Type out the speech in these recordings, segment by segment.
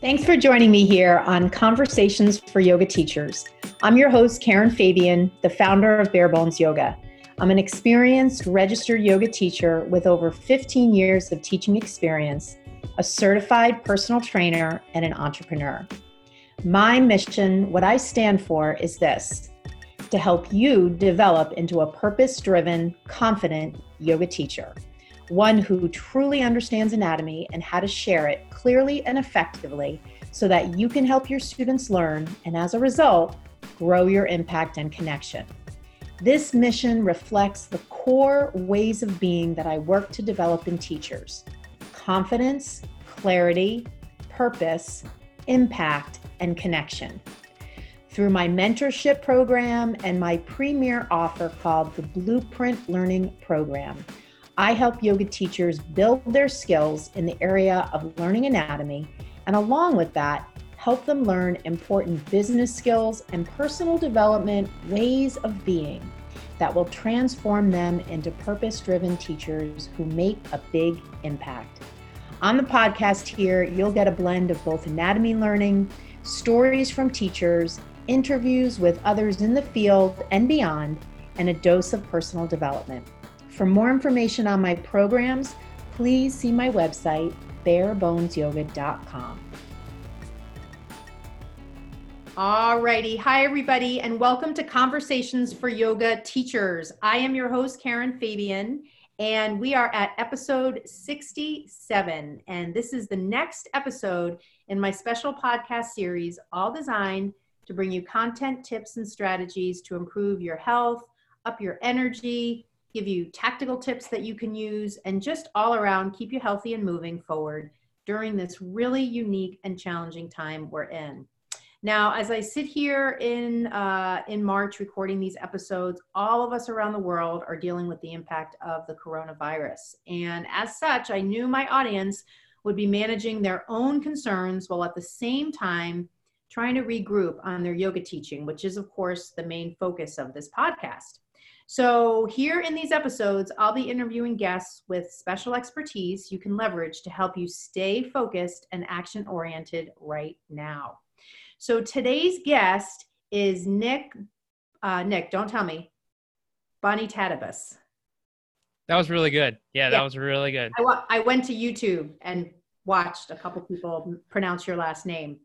Thanks for joining me here on Conversations for Yoga Teachers. I'm your host, Karen Fabian, the founder of Bare Bones Yoga. I'm an experienced registered yoga teacher with over 15 years of teaching experience, a certified personal trainer, and an entrepreneur. My mission, what I stand for, is this: to help you develop into a purpose-driven, confident yoga teacher. One who truly understands anatomy and how to share it clearly and effectively so that you can help your students learn and, as a result, grow your impact and connection. This mission reflects the core ways of being that I work to develop in teachers: confidence, clarity, purpose, impact, and connection. Through my mentorship program and my premier offer called the Blueprint Learning Program, I help yoga teachers build their skills in the area of learning anatomy, and along with that, help them learn important business skills and personal development ways of being that will transform them into purpose-driven teachers who make a big impact. On the podcast here, you'll get a blend of both anatomy learning, stories from teachers, interviews with others in the field and beyond, and a dose of personal development. For more information on my programs, please see my website, barebonesyoga.com. Alrighty. Hi, everybody, and welcome to Conversations for Yoga Teachers. I am your host, Karen Fabian, and we are at episode 67. And this is the next episode in my special podcast series, all designed to bring you content, tips, and strategies to improve your health, up your energy, give you tactical tips that you can use, and just all around keep you healthy and moving forward during this really unique and challenging time we're in. Now, as I sit here in March recording these episodes, all of us around the world are dealing with the impact of the coronavirus. And as such, I knew my audience would be managing their own concerns while at the same time trying to regroup on their yoga teaching, which is, of course, the main focus of this podcast. So here in these episodes, I'll be interviewing guests with special expertise you can leverage to help you stay focused and action-oriented right now. So today's guest is Nick, don't tell me, Bonitatibus. That was really good. Yeah, that was really good. I went to YouTube and watched a couple people pronounce your last name.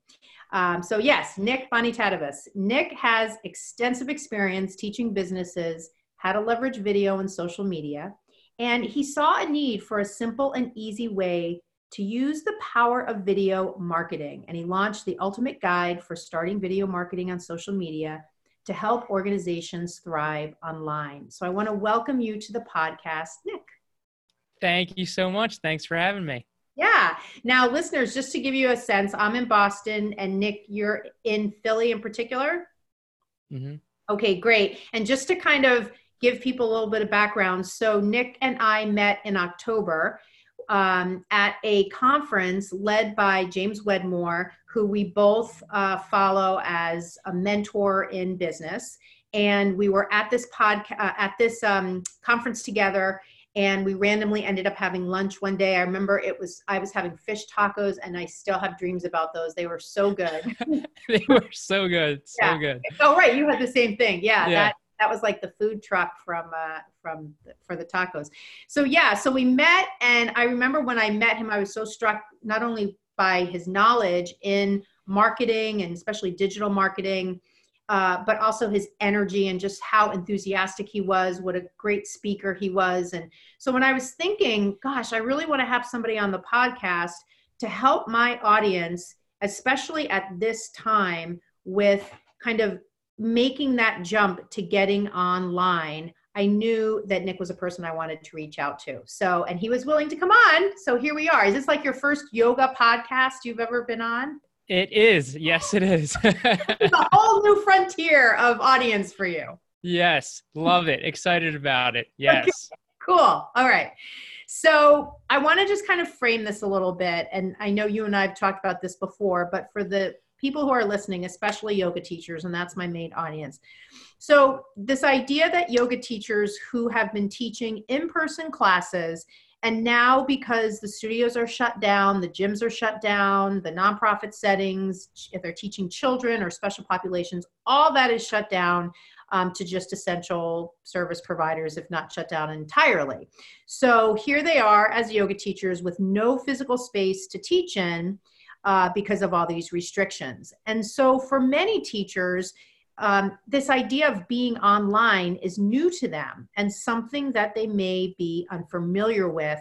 So yes, Nick Bonitatibus. Nick has extensive experience teaching businesses how to leverage video and social media, and he saw a need for a simple and easy way to use the power of video marketing, and he launched the ultimate guide for starting video marketing on social media to help organizations thrive online. So I want to welcome you to the podcast, Nick. Thank you so much. Thanks for having me. Yeah. Now, listeners, just to give you a sense, I'm in Boston, and Nick, you're in Philly in particular? Mm-hmm. Okay, great. And just to kind of give people a little bit of background. So Nick and I met in October at a conference led by James Wedmore, who we both follow as a mentor in business. And we were at this conference together, and we randomly ended up having lunch one day. I remember I was having fish tacos, and I still have dreams about those. They were so good. They were so good. So yeah. Good. Oh, right. You had the same thing. Yeah. That was like the food truck for the tacos. So yeah, so we met, and I remember when I met him, I was so struck not only by his knowledge in marketing and especially digital marketing, but also his energy and just how enthusiastic he was, what a great speaker he was. And so when I was thinking, gosh, I really want to have somebody on the podcast to help my audience, especially at this time, with kind of making that jump to getting online, I knew that Nick was a person I wanted to reach out to. So, and he was willing to come on. So here we are. Is this like your first yoga podcast you've ever been on? It is. Yes, it is. It's a whole new frontier of audience for you. Yes. Love it. Excited about it. Yes. Okay. Cool. All right. So I want to just kind of frame this a little bit. And I know you and I have talked about this before, but for the people who are listening, especially yoga teachers, and that's my main audience. So this idea that yoga teachers who have been teaching in-person classes And now, because the studios are shut down, the gyms are shut down, the nonprofit settings, if they're teaching children or special populations, all that is shut down to just essential service providers, if not shut down entirely. So here they are as yoga teachers with no physical space to teach in because of all these restrictions. And so for many teachers, this idea of being online is new to them and something that they may be unfamiliar with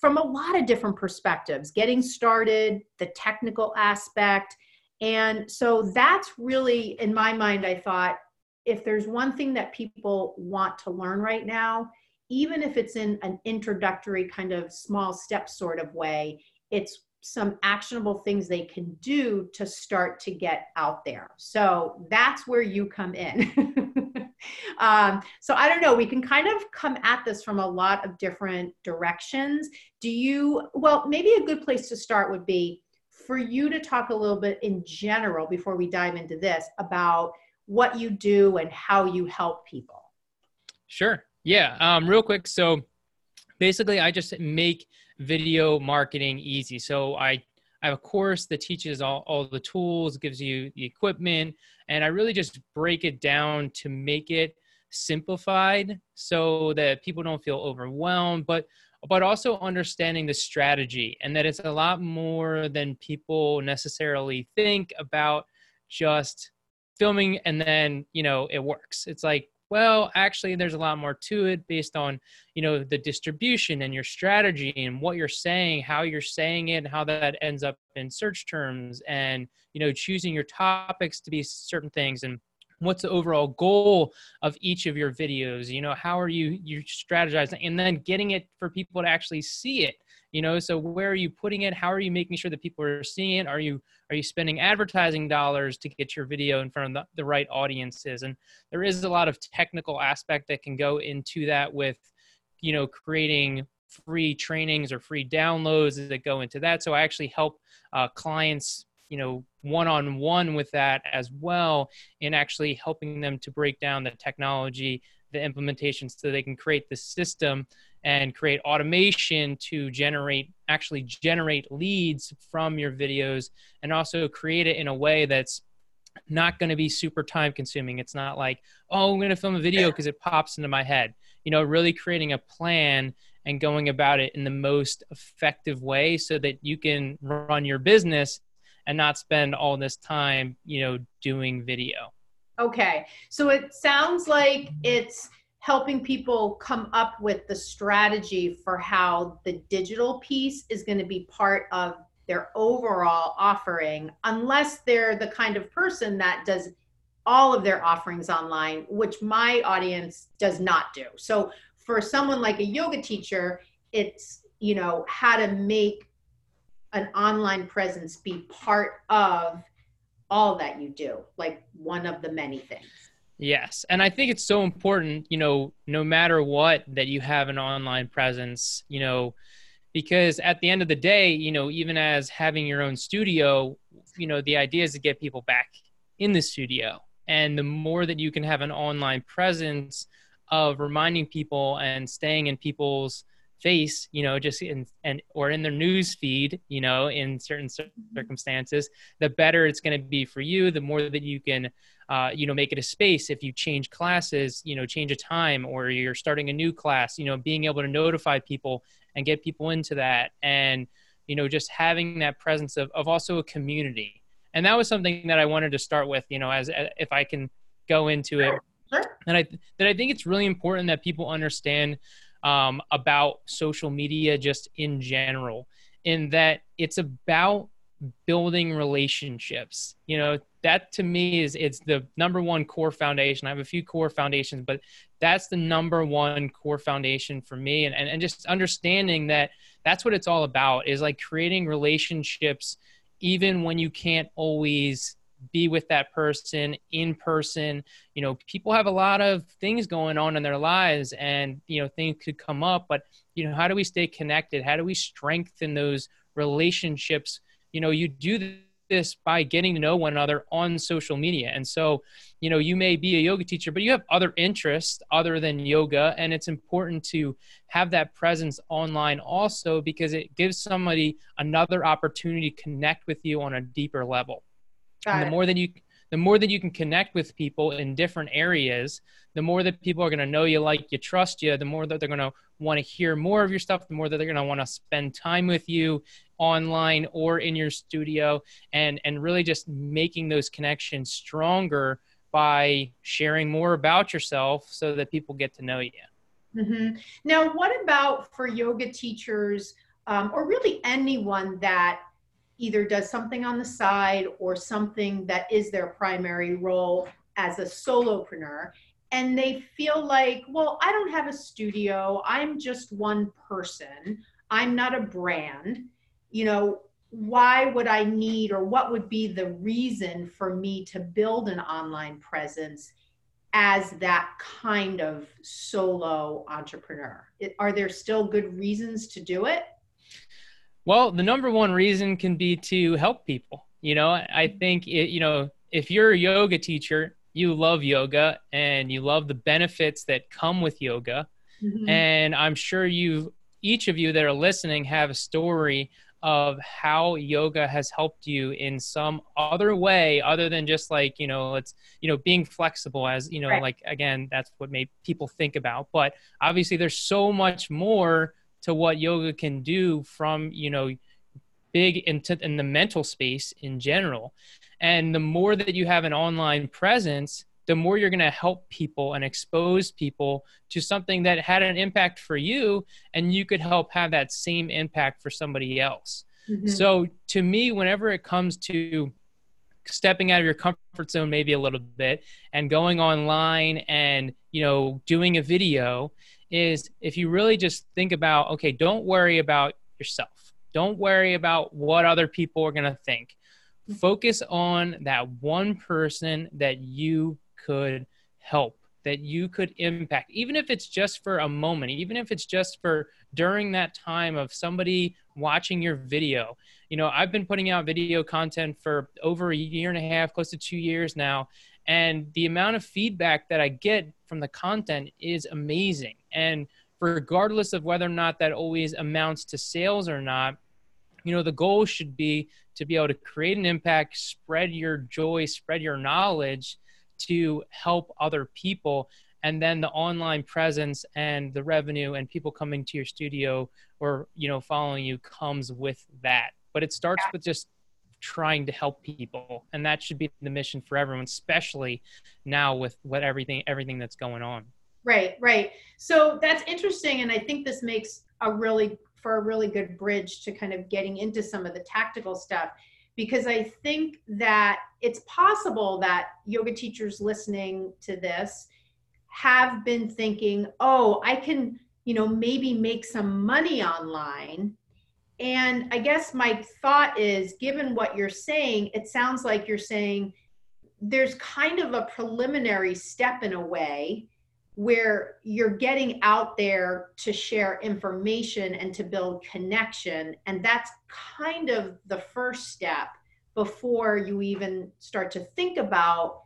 from a lot of different perspectives, getting started, the technical aspect. And so that's really, in my mind, I thought, if there's one thing that people want to learn right now, even if it's in an introductory kind of small step sort of way, it's some actionable things they can do to start to get out there. So that's where you come in. So I don't know, we can kind of come at this from a lot of different directions. Do you, well, maybe a good place to start would be for you to talk a little bit in general, before we dive into this, about what you do and how you help people. Sure, yeah, real quick. So basically I just make video marketing easy. So I have a course that teaches all the tools, gives you the equipment, and I really just break it down to make it simplified so that people don't feel overwhelmed, but also understanding the strategy and that it's a lot more than people necessarily think about just filming and then, you know, it works. It's like, well, actually, there's a lot more to it based on, you know, the distribution and your strategy and what you're saying, how you're saying it, and how that ends up in search terms, and, you know, choosing your topics to be certain things, and what's the overall goal of each of your videos, you know, how are you strategizing, and then getting it for people to actually see it, you know, so where are you putting it? How are you making sure that people are seeing it? Are you spending advertising dollars to get your video in front of the right audiences? And there is a lot of technical aspect that can go into that with, you know, creating free trainings or free downloads that go into that. So I actually help clients, you know, one-on-one with that as well, in actually helping them to break down the technology, the implementation, so they can create the system and create automation to actually generate leads from your videos, and also create it in a way that's not going to be super time consuming. It's not like, oh, I'm going to film a video because it pops into my head, you know, really creating a plan and going about it in the most effective way so that you can run your business and not spend all this time, you know, doing video. Okay. So it sounds like it's helping people come up with the strategy for how the digital piece is going to be part of their overall offering, unless they're the kind of person that does all of their offerings online, which my audience does not do. So for someone like a yoga teacher, it's, you know, how to make an online presence be part of all that you do, like one of the many things. Yes. And I think it's so important, you know, no matter what, that you have an online presence, you know, because at the end of the day, you know, even as having your own studio, you know, the idea is to get people back in the studio. And the more that you can have an online presence of reminding people and staying in people's face, you know, just or in their news feed, you know, in certain circumstances, the better it's going to be for you. The more that you can, you know, make it a space. If you change classes, you know, change a time, or you're starting a new class, you know, being able to notify people and get people into that, and, you know, just having that presence of also a community. And that was something that I wanted to start with, you know, as if I can go into it. Sure. And I think it's really important that people understand about social media just in general, in that it's about building relationships. You know, that to me it's the number one core foundation. I have a few core foundations, but that's the number one core foundation for me. And just understanding that that's what it's all about, is like creating relationships, even when you can't always be with that person in person. You know, people have a lot of things going on in their lives, and, you know, things could come up, but, you know, how do we stay connected? How do we strengthen those relationships? You know, you do this by getting to know one another on social media. And so, you know, you may be a yoga teacher, but you have other interests other than yoga. And it's important to have that presence online also, because it gives somebody another opportunity to connect with you on a deeper level. And the more that you can connect with people in different areas, the more that people are going to know you, like you, trust you, the more that they're going to want to hear more of your stuff, the more that they're going to want to spend time with you online or in your studio, and really just making those connections stronger by sharing more about yourself so that people get to know you. Mm-hmm. Now, what about for yoga teachers, or really anyone that either does something on the side or something that is their primary role as a solopreneur, and they feel like, well, I don't have a studio, I'm just one person, I'm not a brand, you know, why would I need, or what would be the reason for me to build an online presence as that kind of solo entrepreneur? Are there still good reasons to do it? Well, the number one reason can be to help people. You know, I think, you know, if you're a yoga teacher, you love yoga and you love the benefits that come with yoga. Mm-hmm. And I'm sure each of you that are listening have a story of how yoga has helped you in some other way other than just like, you know, it's, you know, being flexible, as, you know, right. Like, again, that's what made people think about. But obviously there's so much more to what yoga can do from, you know, big into in the mental space in general. And the more that you have an online presence, the more you're going to help people and expose people to something that had an impact for you, and you could help have that same impact for somebody else. Mm-hmm. So to me, whenever it comes to stepping out of your comfort zone, maybe a little bit, and going online and, you know, doing a video, is if you really just think about, okay, don't worry about yourself. Don't worry about what other people are going to think. Focus on that one person that you could help, that you could impact, even if it's just for a moment, even if it's just for during that time of somebody watching your video. You know, I've been putting out video content for over a year and a half, close to 2 years now. And the amount of feedback that I get from the content is amazing. And regardless of whether or not that always amounts to sales or not, you know, the goal should be to be able to create an impact, spread your joy, spread your knowledge to help other people. And then the online presence and the revenue and people coming to your studio or, you know, following you comes with that. But it starts with just trying to help people, and that should be the mission for everyone, especially now with what everything that's going on. Right. So that's interesting, and I think this makes a really good bridge to kind of getting into some of the tactical stuff, because I think that it's possible that yoga teachers listening to this have been thinking, oh, I can, you know, maybe make some money online. And I guess my thought is, given what you're saying, it sounds like you're saying there's kind of a preliminary step in a way where you're getting out there to share information and to build connection. And that's kind of the first step before you even start to think about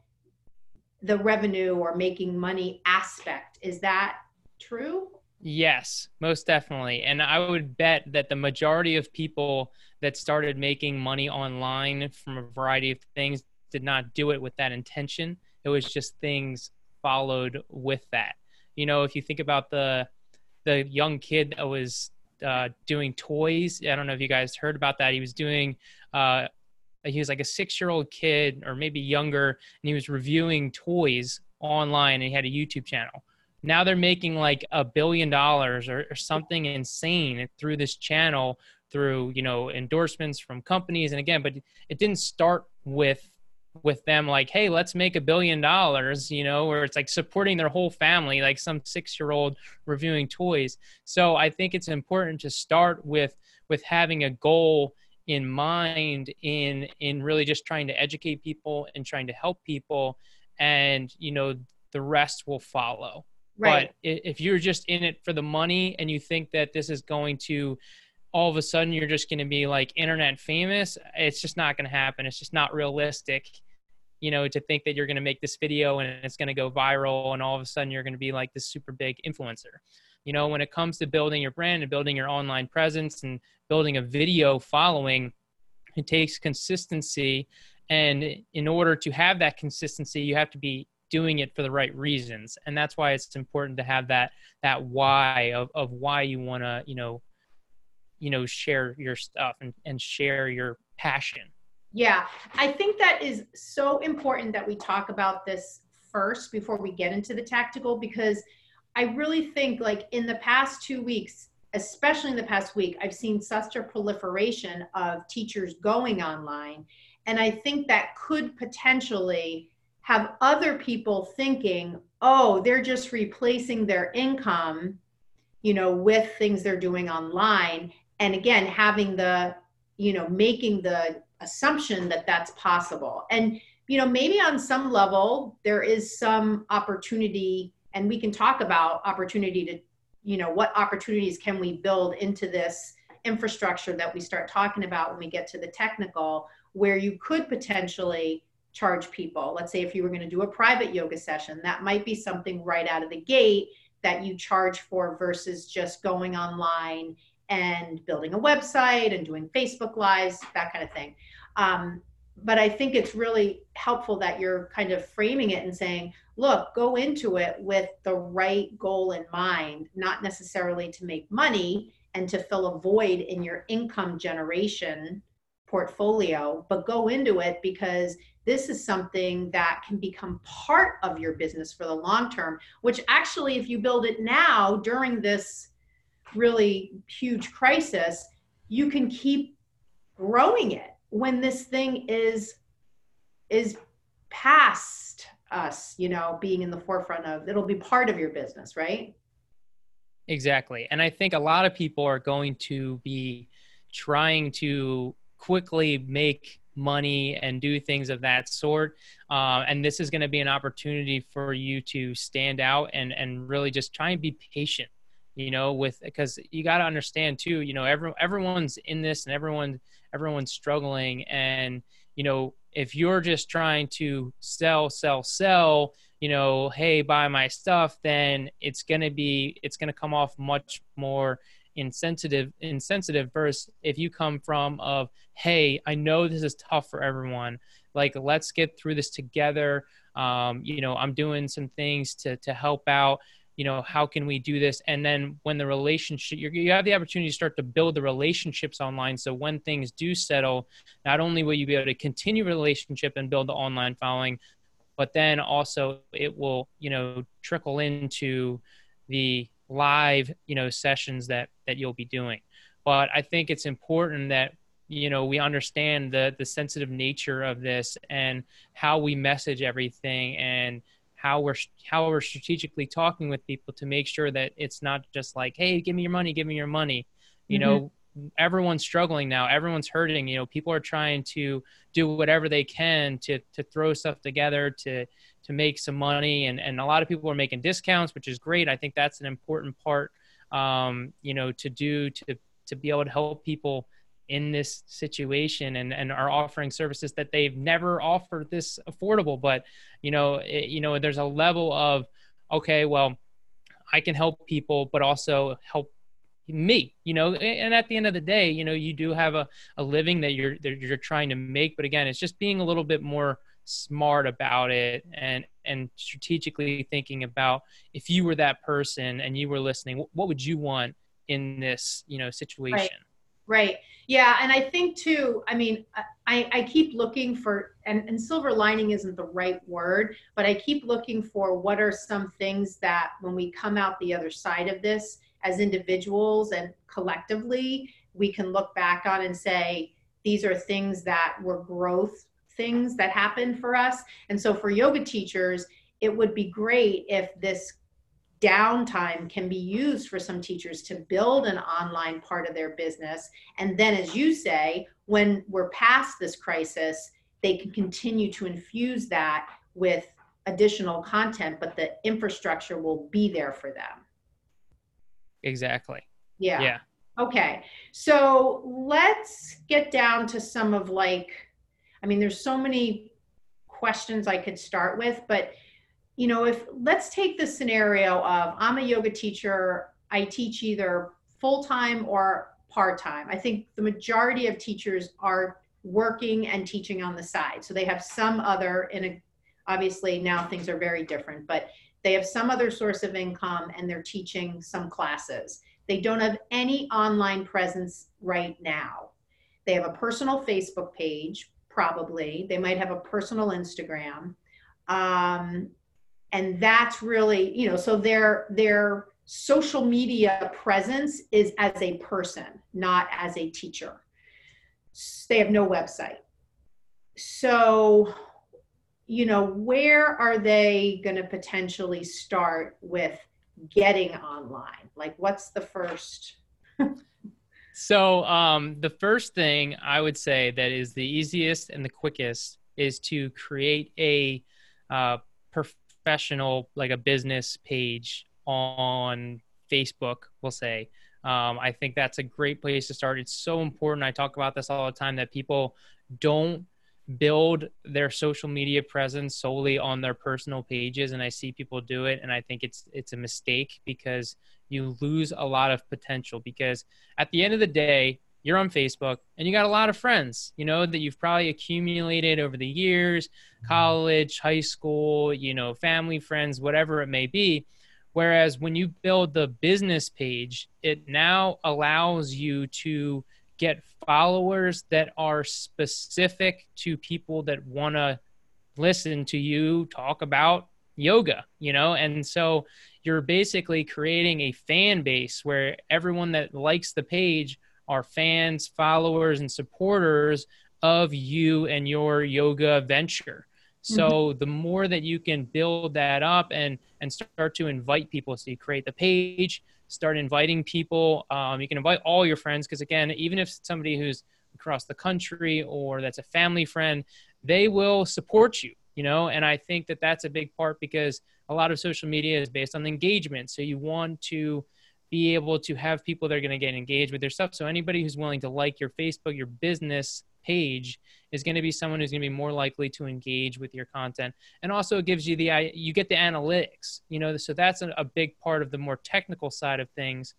the revenue or making money aspect. Is that true? Yes, most definitely. And I would bet that the majority of people that started making money online from a variety of things did not do it with that intention. It was just things followed with that. You know, if you think about the young kid that was doing toys, I don't know if you guys heard about that. He was doing, he was like a 6-year-old kid or maybe younger, and he was reviewing toys online and he had a YouTube channel. Now they're making like $1 billion or something insane through this channel, through, you know, endorsements from companies. And again, but it didn't start with them like, hey, let's make $1 billion, you know, where it's like supporting their whole family, like some 6-year-old reviewing toys. So I think it's important to start with having a goal in mind in really just trying to educate people and trying to help people, and, you know, the rest will follow. Right. But if you're just in it for the money and you think that this is going to all of a sudden you're just going to be like internet famous. It's just not going to happen. It's just not realistic, you know, to think that you're going to make this video and it's going to go viral and all of a sudden you're going to be like this super big influencer. You know, when it comes to building your brand and building your online presence and building a video following, it takes consistency. And in order to have that consistency, you have to be doing it for the right reasons. And that's why it's important to have that why of why you want to, you know, share your stuff and share your passion. Yeah. I think that is so important that we talk about this first before we get into the tactical, because I really think, like, in the past 2 weeks, especially in the past week, I've seen such a proliferation of teachers going online. And I think that could potentially have other people thinking, oh, they're just replacing their income, you know, with things they're doing online. And again, having the, you know, making the assumption that that's possible. And, you know, maybe on some level, there is some opportunity, and we can talk about opportunity to, you know, what opportunities can we build into this infrastructure that we start talking about when we get to the technical, where you could potentially charge people. Let's say if you were going to do a private yoga session, that might be something right out of the gate that you charge for, versus just going online and building a website and doing Facebook Lives, that kind of thing. But I think it's really helpful that you're kind of framing it and saying, look, go into it with the right goal in mind, not necessarily to make money and to fill a void in your income generation portfolio, but go into it because this is something that can become part of your business for the long term, which actually, if you build it now during this really huge crisis, you can keep growing it when this thing is past us, you know, being in the forefront of, it'll be part of your business, right? Exactly. And I think a lot of people are going to be trying to quickly make money and do things of that sort. And this is going to be an opportunity for you to stand out and really just try and be patient, you know, with, because you got to understand too, you know, everyone's in this and everyone's struggling. And, you know, if you're just trying to sell, you know, hey, buy my stuff, then it's going to come off much more insensitive versus if you come from of, hey, I know this is tough for everyone, like, let's get through this together. You know, I'm doing some things to help out, you know, how can we do this? And then when the relationship, you have the opportunity to start to build the relationships online. So when things do settle, not only will you be able to continue relationship and build the online following, but then also it will, you know, trickle into the live, you know, sessions that you'll be doing. But I think it's important that, you know, we understand the sensitive nature of this and how we message everything and how we're strategically talking with people to make sure that it's not just like, hey, give me your money. You know, everyone's struggling now. Everyone's hurting. You know, people are trying to do whatever they can to throw stuff together, to make some money. And a lot of people are making discounts, which is great. I think that's an important part, you know, to do, to be able to help people in this situation and are offering services that they've never offered this affordable. But, you know, there's a level of, okay, well, I can help people, but also help me, you know, and at the end of the day, you know, you do have a living that you're trying to make, but again, it's just being a little bit more smart about it and strategically thinking about, if you were that person and you were listening, what would you want in this, you know, situation? Right. Yeah. And I think too, I mean, I keep looking for, and silver lining isn't the right word, but I keep looking for what are some things that when we come out the other side of this, as individuals and collectively, we can look back on and say, these are things that were growth things that happened for us. And so for yoga teachers, it would be great if this downtime can be used for some teachers to build an online part of their business. And then, as you say, when we're past this crisis, they can continue to infuse that with additional content, but the infrastructure will be there for them. Exactly. Yeah. Okay, so let's get down to some of like, I mean, there's so many questions I could start with, but you know, if let's take the scenario of I'm a yoga teacher, I teach either full-time or part-time. I think the majority of teachers are working and teaching on the side. So they have some other, obviously now things are very different, but they have some other source of income and they're teaching some classes. They don't have any online presence right now. They have a personal Facebook page, probably. They might have a personal Instagram. And that's really, you know, so their social media presence is as a person, not as a teacher. They have no website. So, you know, where are they going to potentially start with getting online? Like, what's the first? So the first thing I would say that is the easiest and the quickest is to create a professional, like a business page on Facebook, we'll say. I think that's a great place to start. It's so important. I talk about this all the time that people don't build their social media presence solely on their personal pages. And I see people do it. And I think it's a mistake because you lose a lot of potential, because at the end of the day, you're on Facebook and you got a lot of friends, you know, that you've probably accumulated over the years, college, high school, you know, family, friends, whatever it may be. Whereas when you build the business page, it now allows you to get followers that are specific to people that want to listen to you talk about yoga, you know? And so you're basically creating a fan base where everyone that likes the page are fans, followers, and supporters of you and your yoga venture. So the more that you can build that up and start to invite people, so you create the page, start inviting people. You can invite all your friends, because again, even if it's somebody who's across the country or that's a family friend, they will support you, you know? And I think that that's a big part, because a lot of social media is based on engagement. So you want to be able to have people that are going to get engaged with their stuff. So anybody who's willing to like your Facebook, your business page, is going to be someone who's going to be more likely to engage with your content. And also it gives you you get the analytics, you know, so that's a big part of the more technical side of things.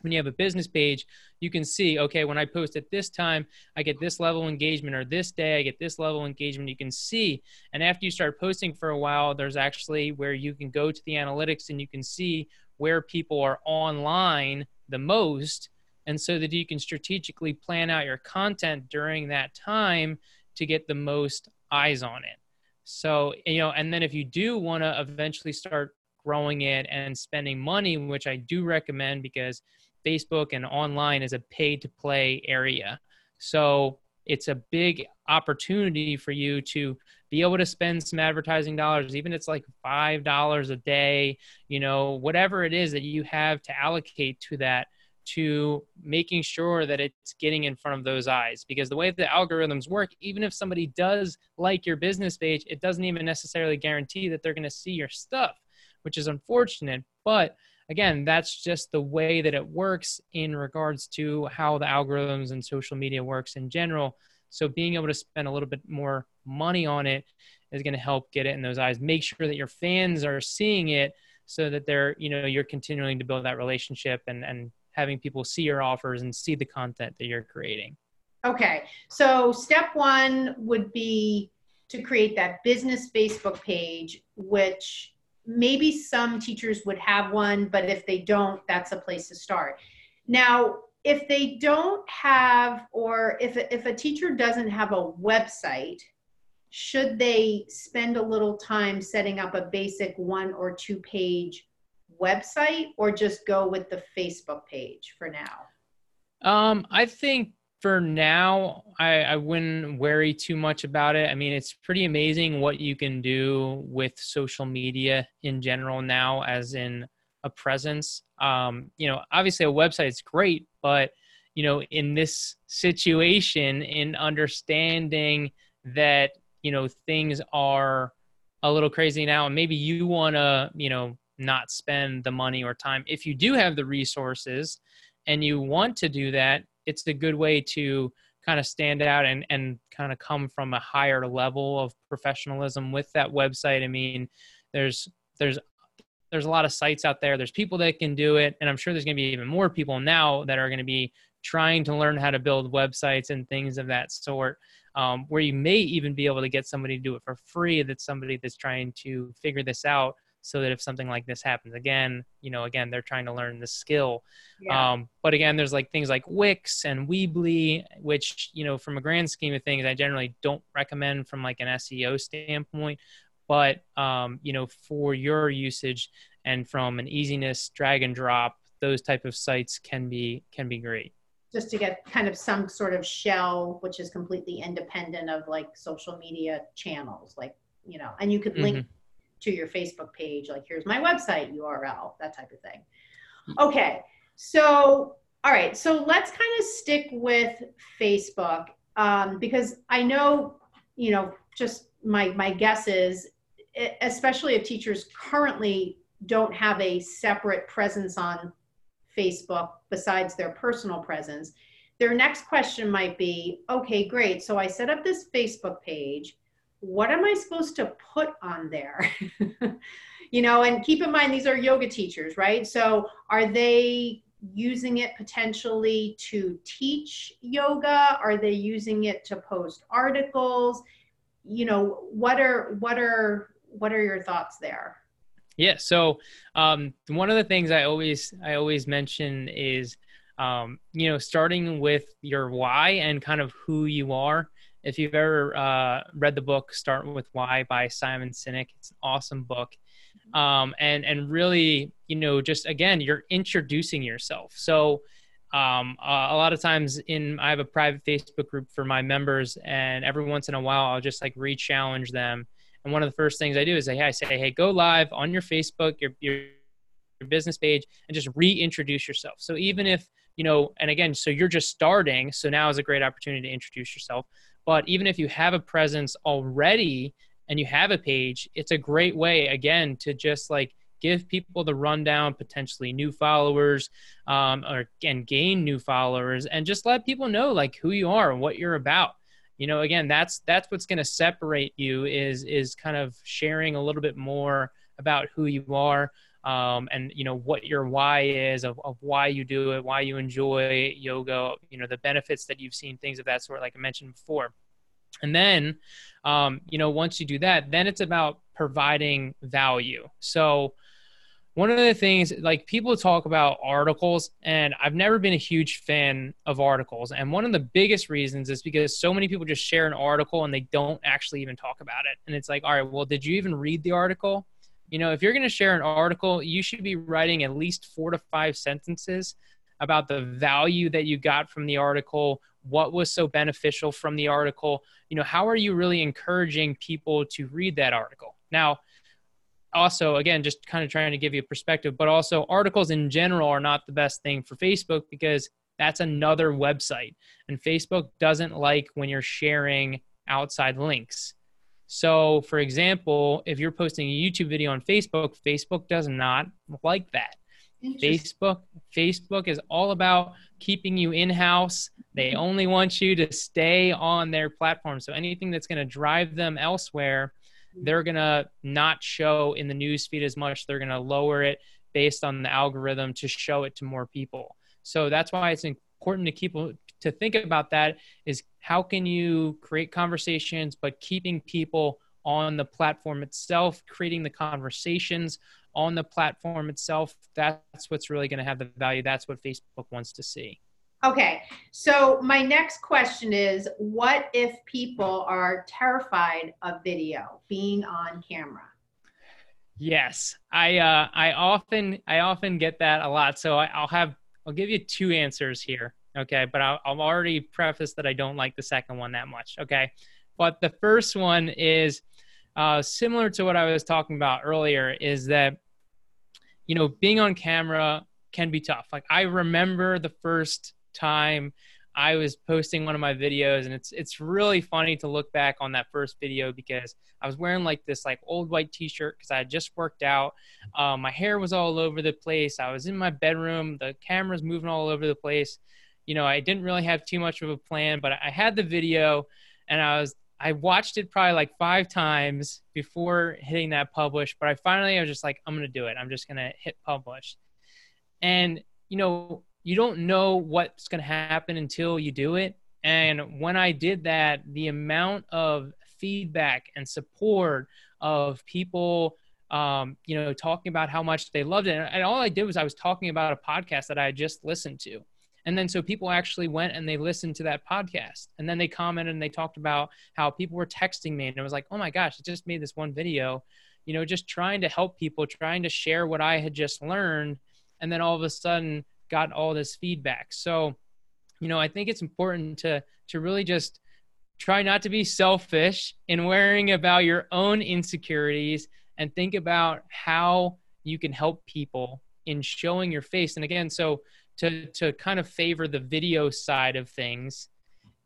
When you have a business page, you can see, okay, when I post at this time, I get this level of engagement, or this day, I get this level of engagement. You can see, and after you start posting for a while, there's actually where you can go to the analytics and you can see where people are online the most. And so that you can strategically plan out your content during that time to get the most eyes on it. So, you know, and then if you do want to eventually start growing it and spending money, which I do recommend, because Facebook and online is a pay to play area. So it's a big opportunity for you to be able to spend some advertising dollars, even if it's like $5 a day, you know, whatever it is that you have to allocate to that, to making sure that it's getting in front of those eyes. Because the way the algorithms work, even if somebody does like your business page, it doesn't even necessarily guarantee that they're going to see your stuff, which is unfortunate. But again, that's just the way that it works in regards to how the algorithms and social media works in general. So being able to spend a little bit more money on it is going to help get it in those eyes. Make sure that your fans are seeing it so that they're, you know, you're continuing to build that relationship and having people see your offers and see the content that you're creating. Okay, so step one would be to create that business Facebook page, which maybe some teachers would have one, but if they don't, that's a place to start. Now, if they don't have, or if a teacher doesn't have a website, should they spend a little time setting up a basic 1 or 2 page website, or just go with the Facebook page for now? I think for now, I wouldn't worry too much about it. I mean, it's pretty amazing what you can do with social media in general now, as in a presence. You know, obviously a website is great, but you know, in this situation, in understanding that, you know, things are a little crazy now, and maybe you want to, you know, not spend the money or time, if you do have the resources, and you want to do that, it's a good way to kind of stand out and kind of come from a higher level of professionalism with that website. I mean, there's a lot of sites out there. There's people that can do it. And I'm sure there's going to be even more people now that are going to be trying to learn how to build websites and things of that sort, where you may even be able to get somebody to do it for free. That's somebody that's trying to figure this out, so that if something like this happens again, you know, again, they're trying to learn the skill. Yeah. But again, there's like things like Wix and Weebly, which, you know, from a grand scheme of things, I generally don't recommend from like an SEO standpoint, but, you know, for your usage and from an easiness, drag and drop, those type of sites can be great. Just to get kind of some sort of shell, which is completely independent of like social media channels, like, you know, and you could link to your Facebook page, like here's my website URL, that type of thing. Okay, so, all right, so let's kind of stick with Facebook, because I know, you know, just my guess is, especially if teachers currently don't have a separate presence on Facebook besides their personal presence, their next question might be, okay, great, so I set up this Facebook page, what am I supposed to put on there? You know, and keep in mind, these are yoga teachers, right? So are they using it potentially to teach yoga? Are they using it to post articles? You know, what are your thoughts there? Yeah. So, one of the things I always mention is, you know, starting with your why and kind of who you are. If you've ever read the book Start With Why by Simon Sinek, it's an awesome book. And really, you know, just again, you're introducing yourself. So a lot of times I have a private Facebook group for my members, and every once in a while, I'll just like re-challenge them. And one of the first things I do is I say, hey, go live on your Facebook, your business page, and just reintroduce yourself. So even if, you know, and again, so you're just starting, so now is a great opportunity to introduce yourself. But even if you have a presence already and you have a page, it's a great way, again, to just like give people the rundown, potentially new followers, and gain new followers, and just let people know like who you are and what you're about. You know, again, that's what's going to separate you is kind of sharing a little bit more about who you are, and, you know, what your why is of why you do it, why you enjoy yoga, you know, the benefits that you've seen, things of that sort, like I mentioned before. And then, you know, once you do that, then it's about providing value. So one of the things, like, people talk about articles, and I've never been a huge fan of articles. And one of the biggest reasons is because so many people just share an article and they don't actually even talk about it. And it's like, all right, well, did you even read the article? You know, if you're going to share an article, you should be writing at least 4 to 5 sentences about the value that you got from the article, what was so beneficial from the article. You know, how are you really encouraging people to read that article? Now, also, again, just kind of trying to give you a perspective, but also articles in general are not the best thing for Facebook, because that's another website, and Facebook doesn't like when you're sharing outside links. So, for example, if you're posting a YouTube video on Facebook, Facebook does not like that. Facebook is all about keeping you in-house. They only want you to stay on their platform. So anything that's going to drive them elsewhere, they're going to not show in the news feed as much. They're going to lower it based on the algorithm to show it to more people. So that's why it's important to think about that, is how can you create conversations, but keeping people on the platform itself, creating the conversations on the platform itself. That's what's really going to have the value. That's what Facebook wants to see. Okay. So my next question is, what if people are terrified of video, being on camera? Yes. I often get that a lot. So I'll give you 2 answers here. Okay. But I'll already preface that I don't like the second one that much. Okay. But the first one is similar to what I was talking about earlier, is that, you know, being on camera can be tough. Like, I remember the first time I was posting one of my videos, and it's really funny to look back on that first video because I was wearing like this like old white t-shirt because I had just worked out. My hair was all over the place. I was in my bedroom. The camera's moving all over the place. You know, I didn't really have too much of a plan, but I had the video, and I watched it probably like 5 times before hitting that publish. But I was just like, I'm going to do it. I'm just going to hit publish. And, you know, you don't know what's going to happen until you do it. And when I did that, the amount of feedback and support of people, you know, talking about how much they loved it. And all I did was I was talking about a podcast that I had just listened to. And then so people actually went and they listened to that podcast, and then they commented and they talked about how people were texting me. And it was like, oh my gosh, I just made this one video, you know, just trying to help people, trying to share what I had just learned. And then all of a sudden got all this feedback. So, you know, I think it's important to really just try not to be selfish in worrying about your own insecurities and think about how you can help people in showing your face. And again, so to kind of favor the video side of things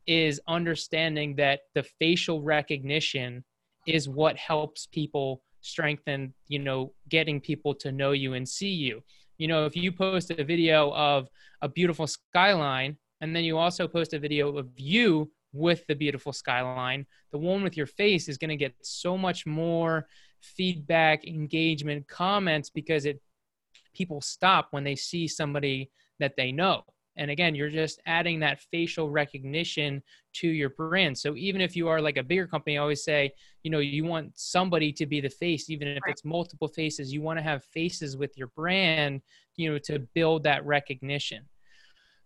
is understanding that the facial recognition is what helps people strengthen, you know, getting people to know you and see you. You know, if you post a video of a beautiful skyline, and then you also post a video of you with the beautiful skyline, the one with your face is going to get so much more feedback, engagement, comments, because people stop when they see somebody that they know. And again, you're just adding that facial recognition to your brand. So even if you are like a bigger company, I always say, you know, you want somebody to be the face, even if it's multiple faces, you want to have faces with your brand, you know, to build that recognition.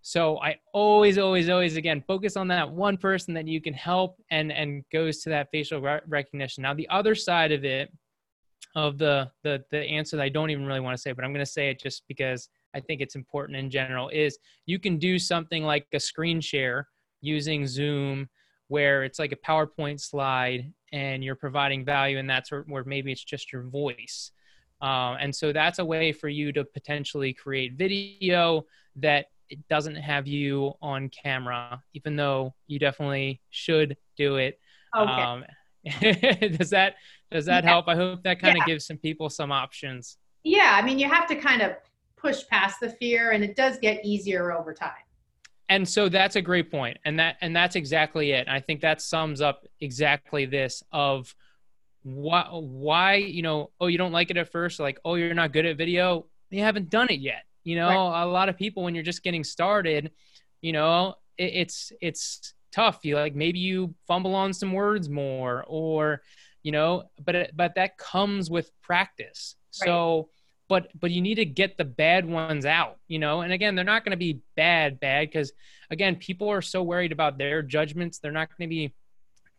So I always, again, focus on that one person that you can help, and goes to that facial recognition. Now, the other side of it, of the answer that I don't even really want to say, but I'm going to say it just because I think it's important in general, is you can do something like a screen share using Zoom, where it's like a PowerPoint slide and you're providing value, and that's where maybe it's just your voice. And so that's a way for you to potentially create video that it doesn't have you on camera, even though you definitely should do it. Okay. Does that help? I hope that kind of gives some people some options. Yeah. I mean, you have to kind of push past the fear, and it does get easier over time. And so that's a great point. And that's exactly it. I think that sums up exactly this of why, you know, oh, you don't like it at first. Like, oh, you're not good at video. You haven't done it yet. You know, right. A lot of people, when you're just getting started, you know, it's tough. You like, maybe you fumble on some words more, or, you know, but that comes with practice. Right. So, but you need to get the bad ones out, you know, and again, they're not going to be bad. Cause again, people are so worried about their judgments. They're not going to be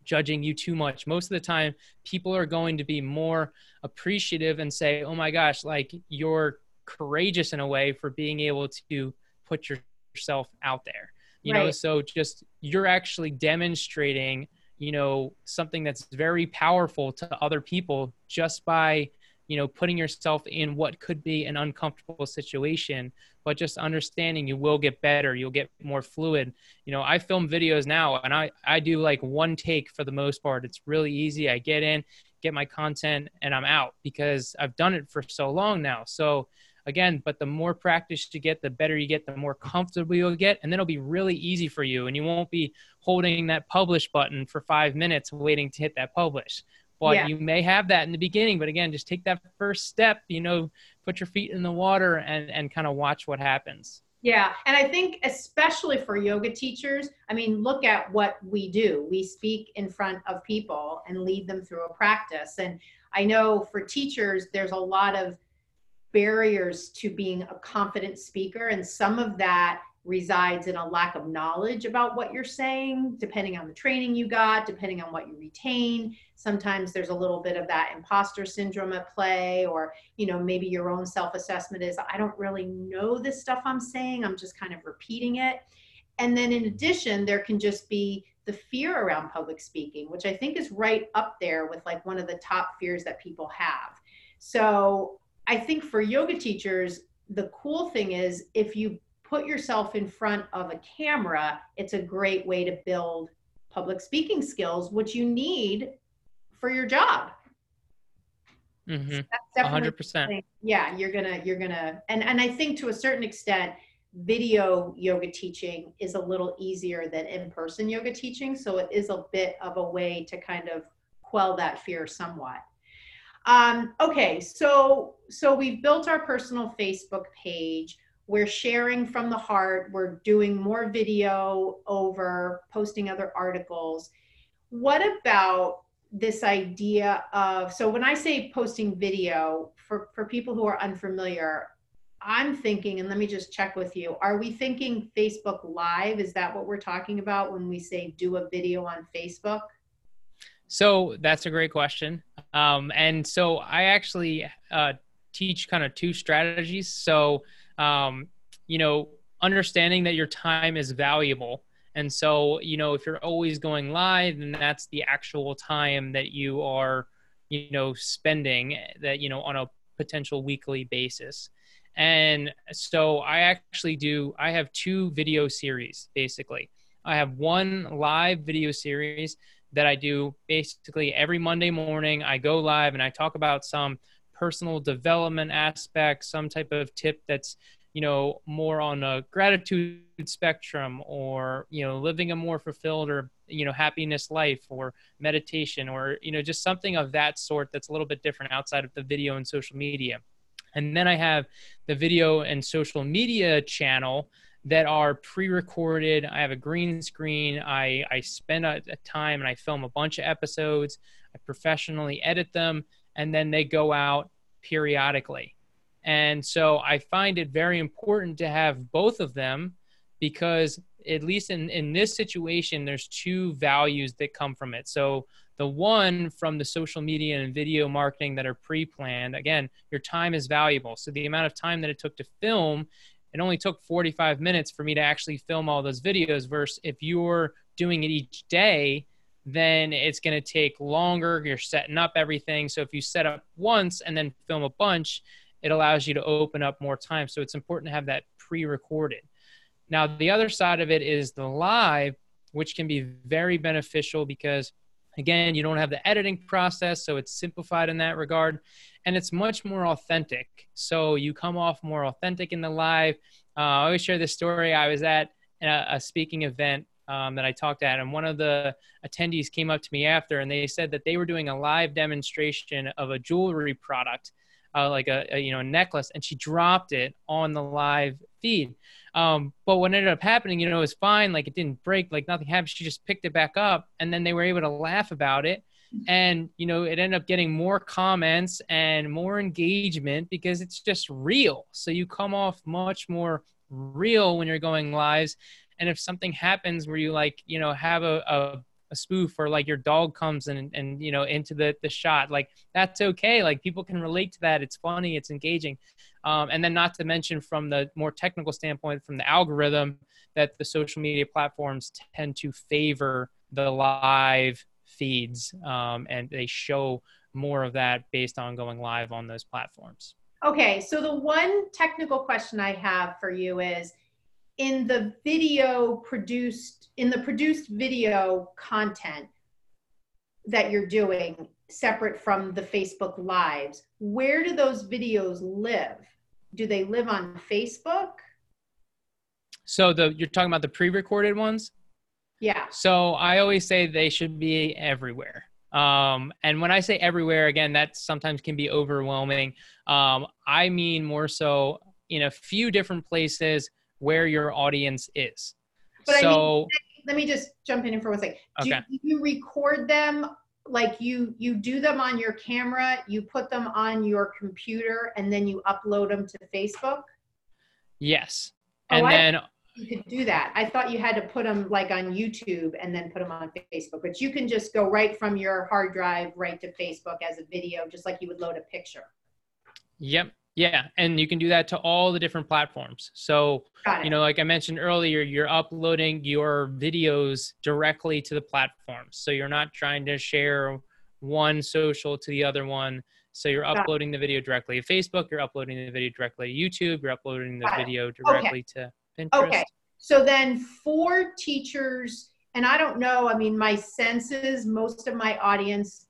judging you too much. Most of the time, people are going to be more appreciative and say, oh my gosh, like, you're courageous in a way for being able to put yourself out there. You know, so just, you're actually demonstrating, you know, something that's very powerful to other people just by, you know, putting yourself in what could be an uncomfortable situation, but just understanding you will get better. You'll get more fluid. You know, I film videos now, and I do like one take for the most part. It's really easy. I get in, get my content, and I'm out, because I've done it for so long now. So again, but the more practice you get, the better you get, the more comfortable you'll get, and then it'll be really easy for you, and you won't be holding that publish button for 5 minutes waiting to hit that publish. But you may have that in the beginning, but again, just take that first step, you know, put your feet in the water and kind of watch what happens. Yeah, and I think especially for yoga teachers, I mean, look at what we do. We speak in front of people and lead them through a practice. And I know for teachers, there's a lot of barriers to being a confident speaker. And some of that resides in a lack of knowledge about what you're saying, depending on the training you got, depending on what you retain. Sometimes there's a little bit of that imposter syndrome at play, or, you know, maybe your own self-assessment is, I don't really know this stuff I'm saying. I'm just kind of repeating it. And then in addition, there can just be the fear around public speaking, which I think is right up there with like one of the top fears that people have. So I think for yoga teachers, the cool thing is if you put yourself in front of a camera, it's a great way to build public speaking skills, which you need for your job. Mm-hmm. So that's 100%. Yeah, you're gonna, and I think to a certain extent, video yoga teaching is a little easier than in-person yoga teaching. So it is a bit of a way to kind of quell that fear somewhat. Okay, so we've built our personal Facebook page. We're sharing from the heart. We're doing more video over posting other articles. What about this idea of, so when I say posting video, for people who are unfamiliar, I'm thinking, and let me just check with you, are we thinking Facebook Live? Is that what we're talking about when we say do a video on Facebook? So that's a great question. And so I actually teach kind of two strategies. So, you know, understanding that your time is valuable. And so, you know, if you're always going live, then that's the actual time that you are, you know, spending that, you know, on a potential weekly basis. And so I have two video series, basically. I have one live video series that I do basically every Monday morning. I go live and I talk about some personal development aspect, some type of tip that's, you know, more on a gratitude spectrum, or, you know, living a more fulfilled or, you know, happiness life, or meditation, or, you know, just something of that sort that's a little bit different outside of the video and social media. And then I have the video and social media channel that are pre-recorded. I have a green screen. I spend a time and I film a bunch of episodes. I professionally edit them, and then they go out periodically. And so I find it very important to have both of them, because at least in this situation, there's two values that come from it. So the one from the social media and video marketing that are pre-planned, again, your time is valuable. So the amount of time that it took to film, it only took 45 minutes for me to actually film all those videos, versus if you're doing it each day, then it's going to take longer. You're setting up everything. So if you set up once and then film a bunch, it allows you to open up more time. So it's important to have that pre-recorded. Now, the other side of it is the live, which can be very beneficial because, again, you don't have the editing process, so it's simplified in that regard, and it's much more authentic. So you come off more authentic in the live. I always share this story. I was at a speaking event that I talked at, and one of the attendees came up to me after, and they said that they were doing a live demonstration of a jewelry product, like a you know, necklace, and she dropped it on the live feed. But what ended up happening, you know, it was fine. Like, it didn't break, like nothing happened. She just picked it back up, and then they were able to laugh about it. And, you know, it ended up getting more comments and more engagement because it's just real. So you come off much more real when you're going lives. And if something happens where you, like, you know, have a spoof, or like your dog comes in and you know, into the shot, like, that's okay. Like, people can relate to that. It's funny, it's engaging. And then not to mention, from the more technical standpoint, from the algorithm, that the social media platforms tend to favor the live feeds. And they show more of that based on going live on those platforms. Okay. So the one technical question I have for you is, in the produced video content that you're doing separate from the Facebook Lives, where do those videos live? Do they live on Facebook? So you're talking about the pre-recorded ones? Yeah. So I always say they should be everywhere. And when I say everywhere, again, that sometimes can be overwhelming. I mean more so in a few different places where your audience is. But so, I mean, let me just jump in for one second. Okay. Do you record them? Like, you do them on your camera, you put them on your computer, and then you upload them to Facebook? Yes. And then you could do that. I thought you had to put them like on YouTube and then put them on Facebook, but you can just go right from your hard drive right to Facebook as a video, just like you would load a picture. Yep. Yeah. And you can do that to all the different platforms. So, you know, like I mentioned earlier, you're uploading your videos directly to the platform. So you're not trying to share one social to the other one. So you're uploading the video directly to Facebook, you're uploading the video directly to YouTube, you're uploading the video directly to Pinterest. Okay. So then for teachers, and I don't know, I mean, my sense is most of my audience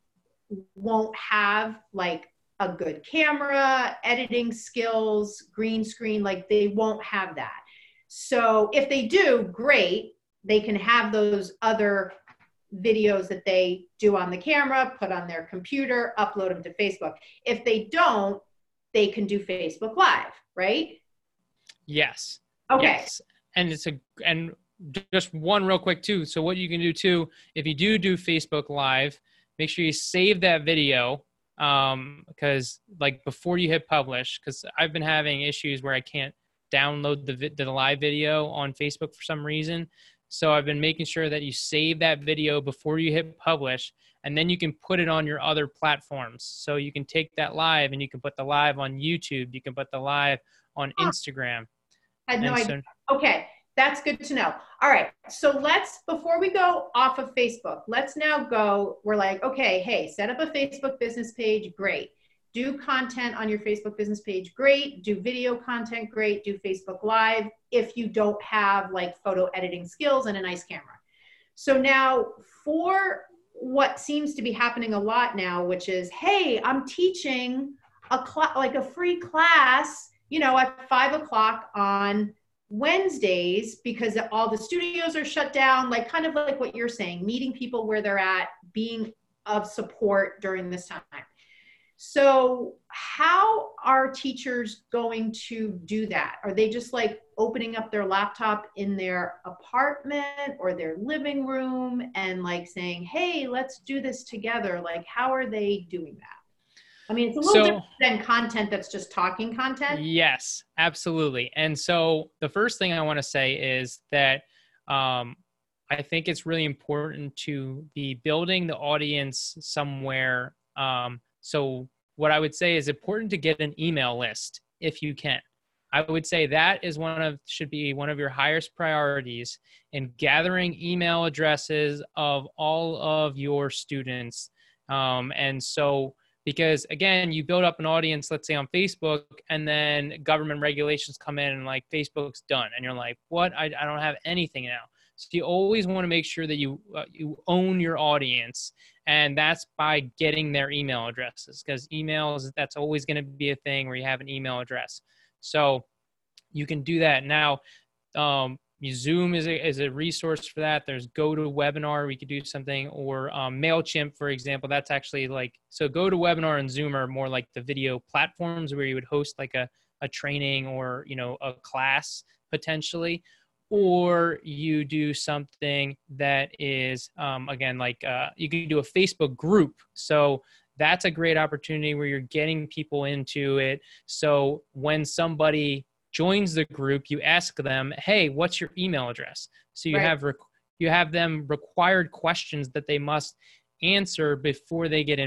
won't have like a good camera, editing skills, green screen, like they won't have that. So if they do, great. They can have those other videos that they do on the camera, put on their computer, upload them to Facebook. If they don't, they can do Facebook Live, right? Yes. Okay. Yes. And it's a, and just one real quick too. So what you can do too, if you do Facebook Live, make sure you save that video. Because like before you hit publish, because I've been having issues where I can't download the live video on Facebook for some reason. So I've been making sure that you save that video before you hit publish, and then you can put it on your other platforms. So you can take that live and you can put the live on YouTube. You can put the live on Instagram. I had no idea. Okay. That's good to know. All right. So let's, before we go off of Facebook, let's now go, we're like, okay, hey, set up a Facebook business page. Great. Do content on your Facebook business page. Great. Do video content. Great. Do Facebook Live if you don't have like photo editing skills and a nice camera. So now for what seems to be happening a lot now, which is, hey, I'm teaching a class, like a free class, you know, at 5 o'clock on Wednesdays, because all the studios are shut down, like kind of like what you're saying, meeting people where they're at, being of support during this time. So how are teachers going to do that? Are they just like opening up their laptop in their apartment or their living room and like saying, hey, let's do this together? Like, how are they doing that? I mean, it's a little different than content that's just talking content. Yes, absolutely. And so the first thing I want to say is that I think it's really important to be building the audience somewhere. So what I would say is important to get an email list if you can. I would say that is should be one of your highest priorities in gathering email addresses of all of your students. And so, because again, you build up an audience, let's say on Facebook, and then government regulations come in and like Facebook's done. And you're like, what? I don't have anything now. So you always want to make sure that you own your audience. And that's by getting their email addresses, because emails, that's always going to be a thing where you have an email address. So you can do that. Now, Zoom is a resource for that. There's GoToWebinar, we could do something, or MailChimp, for example. That's actually like, so GoToWebinar and Zoom are more like the video platforms where you would host like a training or, you know, a class potentially, or you do something that is, again, like you can do a Facebook group. So that's a great opportunity where you're getting people into it. So when somebody joins the group, you ask them, hey, what's your email address? So you have them required questions that they must answer before they get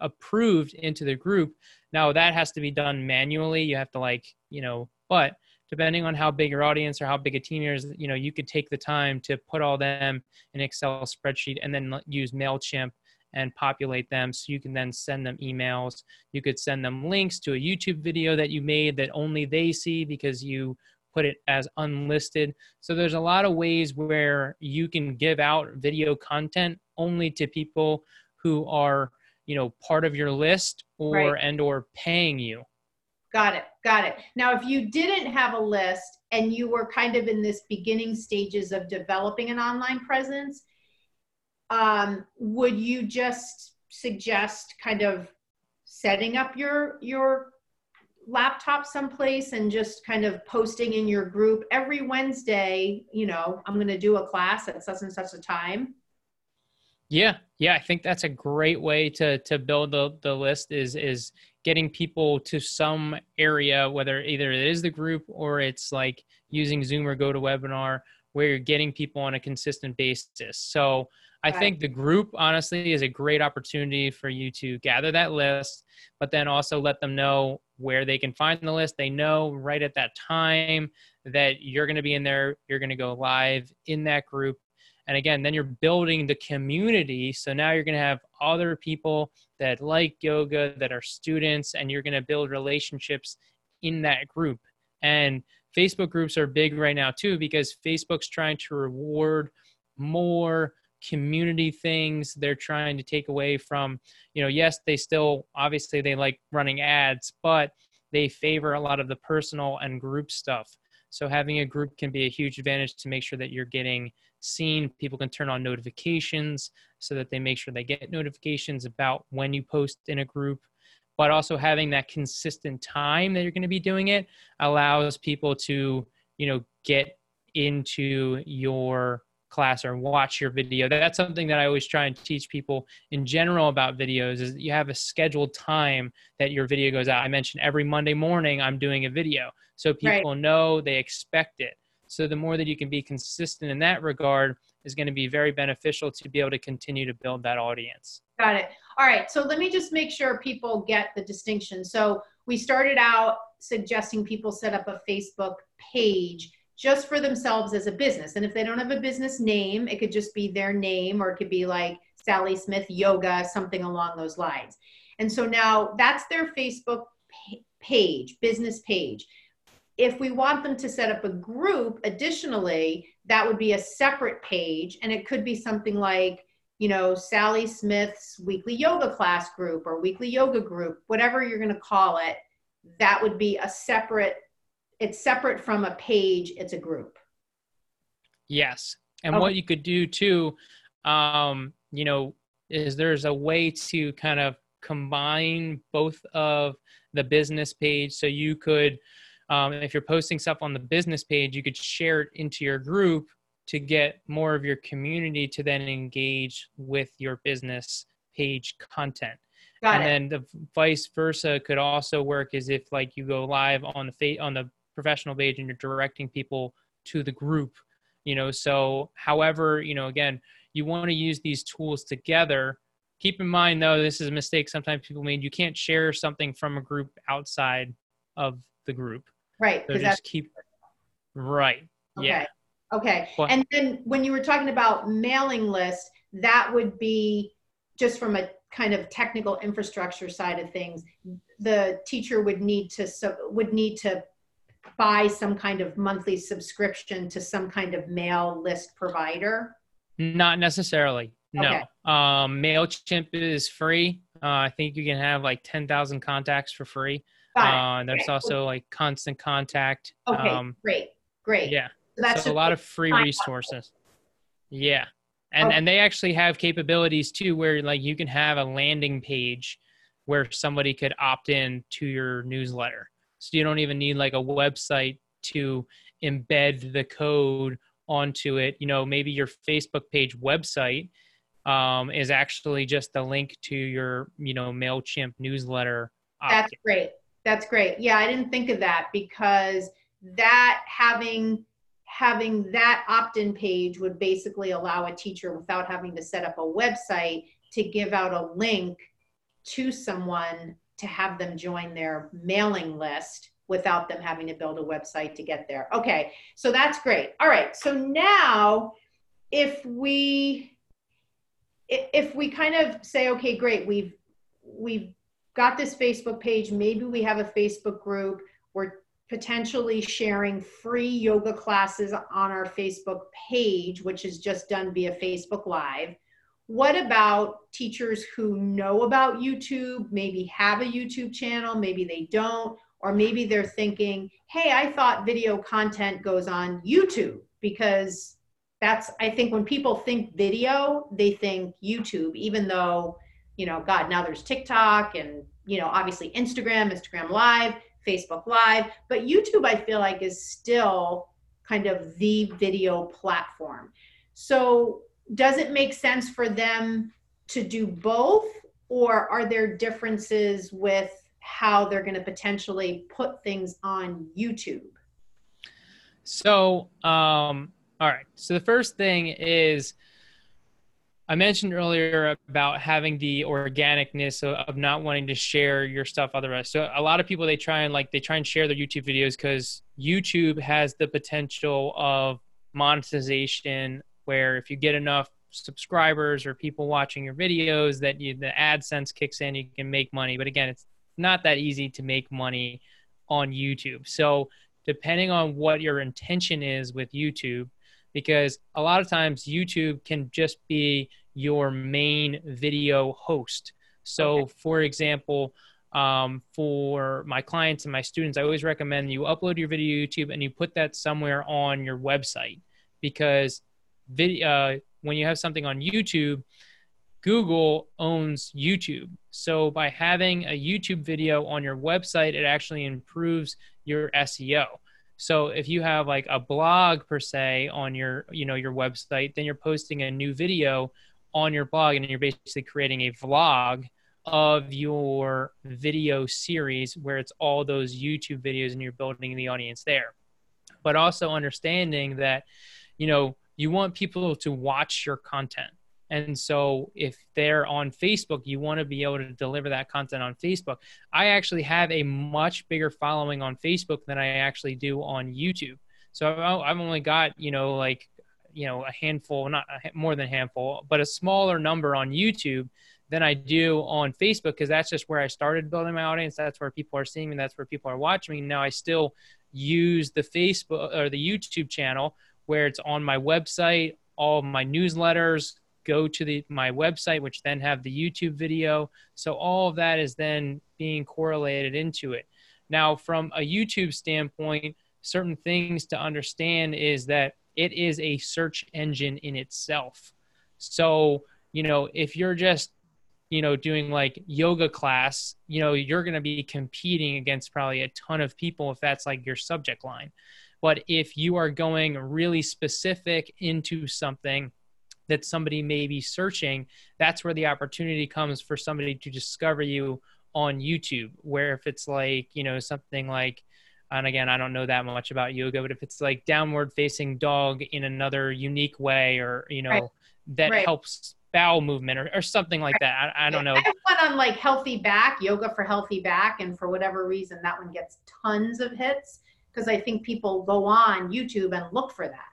approved into the group. Now that has to be done manually. You have to like, you know, but depending on how big your audience or how big a team is, you know, you could take the time to put all them in Excel spreadsheet and then use MailChimp and populate them. So you can then send them emails. You could send them links to a YouTube video that you made that only they see because you put it as unlisted. So there's a lot of ways where you can give out video content only to people who are, you know, part of your list or, and or paying you. Got it. Got it. Now, if you didn't have a list and you were kind of in this beginning stages of developing an online presence, would you just suggest kind of setting up your laptop someplace and just kind of posting in your group every Wednesday, you know, I'm going to do a class at such and such a time? Yeah. Yeah. I think that's a great way to build the list is getting people to some area, whether either it is the group or it's like using Zoom or GoToWebinar, where you're getting people on a consistent basis. So I think the group honestly is a great opportunity for you to gather that list, but then also let them know where they can find the list. They know right at that time that you're going to be in there. You're going to go live in that group. And again, then you're building the community. So now you're going to have other people that like yoga, that are students, and you're going to build relationships in that group. And Facebook groups are big right now too, because Facebook's trying to reward more community things. They're trying to take away from, you know, yes, they still, obviously they like running ads, but they favor a lot of the personal and group stuff. So having a group can be a huge advantage to make sure that you're getting seen. People can turn on notifications so that they make sure they get notifications about when you post in a group, but also having that consistent time that you're going to be doing it allows people to, you know, get into your class or watch your video. That's something that I always try and teach people in general about videos, is that you have a scheduled time that your video goes out. I mentioned every Monday morning I'm doing a video, so people know, they expect it. So the more that you can be consistent in that regard is going to be very beneficial to be able to continue to build that audience. Got it. All right. So let me just make sure people get the distinction. So we started out suggesting people set up a Facebook page just for themselves as a business. And if they don't have a business name, it could just be their name, or it could be like Sally Smith Yoga, something along those lines. And so now that's their Facebook page, business page. If we want them to set up a group, additionally, that would be a separate page. And it could be something like, you know, Sally Smith's weekly yoga class group or weekly yoga group, whatever you're going to call it. That would be a separate, it's separate from a page, it's a group. Yes. And what you could do too, you know, is there's a way to kind of combine both of the business page. So you could, if you're posting stuff on the business page, you could share it into your group to get more of your community to then engage with your business page content. And then the vice versa could also work, is if like you go live on the professional page and you're directing people to the group, you know. So however, you know, again, you want to use these tools together. Keep in mind though, this is a mistake sometimes people make. You can't share something from a group outside of the group. Right. So just keep, right. Okay. Yeah. Okay. And then when you were talking about mailing lists, that would be just from a kind of technical infrastructure side of things. The teacher would need to buy some kind of monthly subscription to some kind of mail list provider. Not necessarily. No. Okay. MailChimp is free. I think you can have like 10,000 contacts for free. There's also like Constant Contact. Okay. Great. Yeah. So that's a lot of free resources. Yeah. And they actually have capabilities too, where like you can have a landing page where somebody could opt in to your newsletter. So you don't even need like a website to embed the code onto it. You know, maybe your Facebook page website is actually just the link to your, you know, MailChimp newsletter. That's great. That's great. Yeah. I didn't think of that, because that having that opt-in page would basically allow a teacher, without having to set up a website, to give out a link to someone to have them join their mailing list without them having to build a website to get there. Okay, so that's great. All right, so now if we kind of say, okay, great, we've got this Facebook page, maybe we have a Facebook group, we're potentially sharing free yoga classes on our Facebook page, which is just done via Facebook Live. What about teachers who know about YouTube, maybe have a YouTube channel, maybe they don't, or maybe they're thinking, hey, I thought video content goes on YouTube, because that's, I think when people think video, they think YouTube, even though, you know, God, now there's TikTok and, you know, obviously Instagram Live, Facebook Live, but YouTube, I feel like, is still kind of the video platform. So does it make sense for them to do both, or are there differences with how they're going to potentially put things on YouTube? So, all right. So the first thing is, I mentioned earlier about having the organicness of not wanting to share your stuff otherwise. So a lot of people, they try and share their YouTube videos because YouTube has the potential of monetization, where if you get enough subscribers or people watching your videos, that the AdSense kicks in, you can make money. But again, it's not that easy to make money on YouTube. So depending on what your intention is with YouTube, because a lot of times YouTube can just be your main video host. So for example, for my clients and my students, I always recommend you upload your video to YouTube and you put that somewhere on your website, because video, when you have something on YouTube, Google owns YouTube. So by having a YouTube video on your website, it actually improves your SEO. So if you have like a blog per se on your, your website, then you're posting a new video on your blog and you're basically creating a vlog of your video series where it's all those YouTube videos and you're building the audience there. But also understanding that, you want people to watch your content. And so if they're on Facebook, you want to be able to deliver that content on Facebook. I actually have a much bigger following on Facebook than I actually do on YouTube. So I've only got, a handful, not more than a handful, but a smaller number on YouTube than I do on Facebook, because that's just where I started building my audience. That's where people are seeing me. That's where people are watching me. Now I still use the Facebook or the YouTube channel where it's on my website. All of my newsletters go to my website, which then have the YouTube video. So all of that is then being correlated into it. Now, from a YouTube standpoint, certain things to understand is that it is a search engine in itself. So, if you're just doing like yoga class, you're going to be competing against probably a ton of people if that's like your subject line. But if you are going really specific into something that somebody may be searching, that's where the opportunity comes for somebody to discover you on YouTube. Where if it's like, something like, and again, I don't know that much about yoga, but if it's like downward facing dog in another unique way, or, helps bowel movement or something like that. I don't know. I have one on like healthy back, yoga for healthy back. And for whatever reason, that one gets tons of hits because I think people go on YouTube and look for that.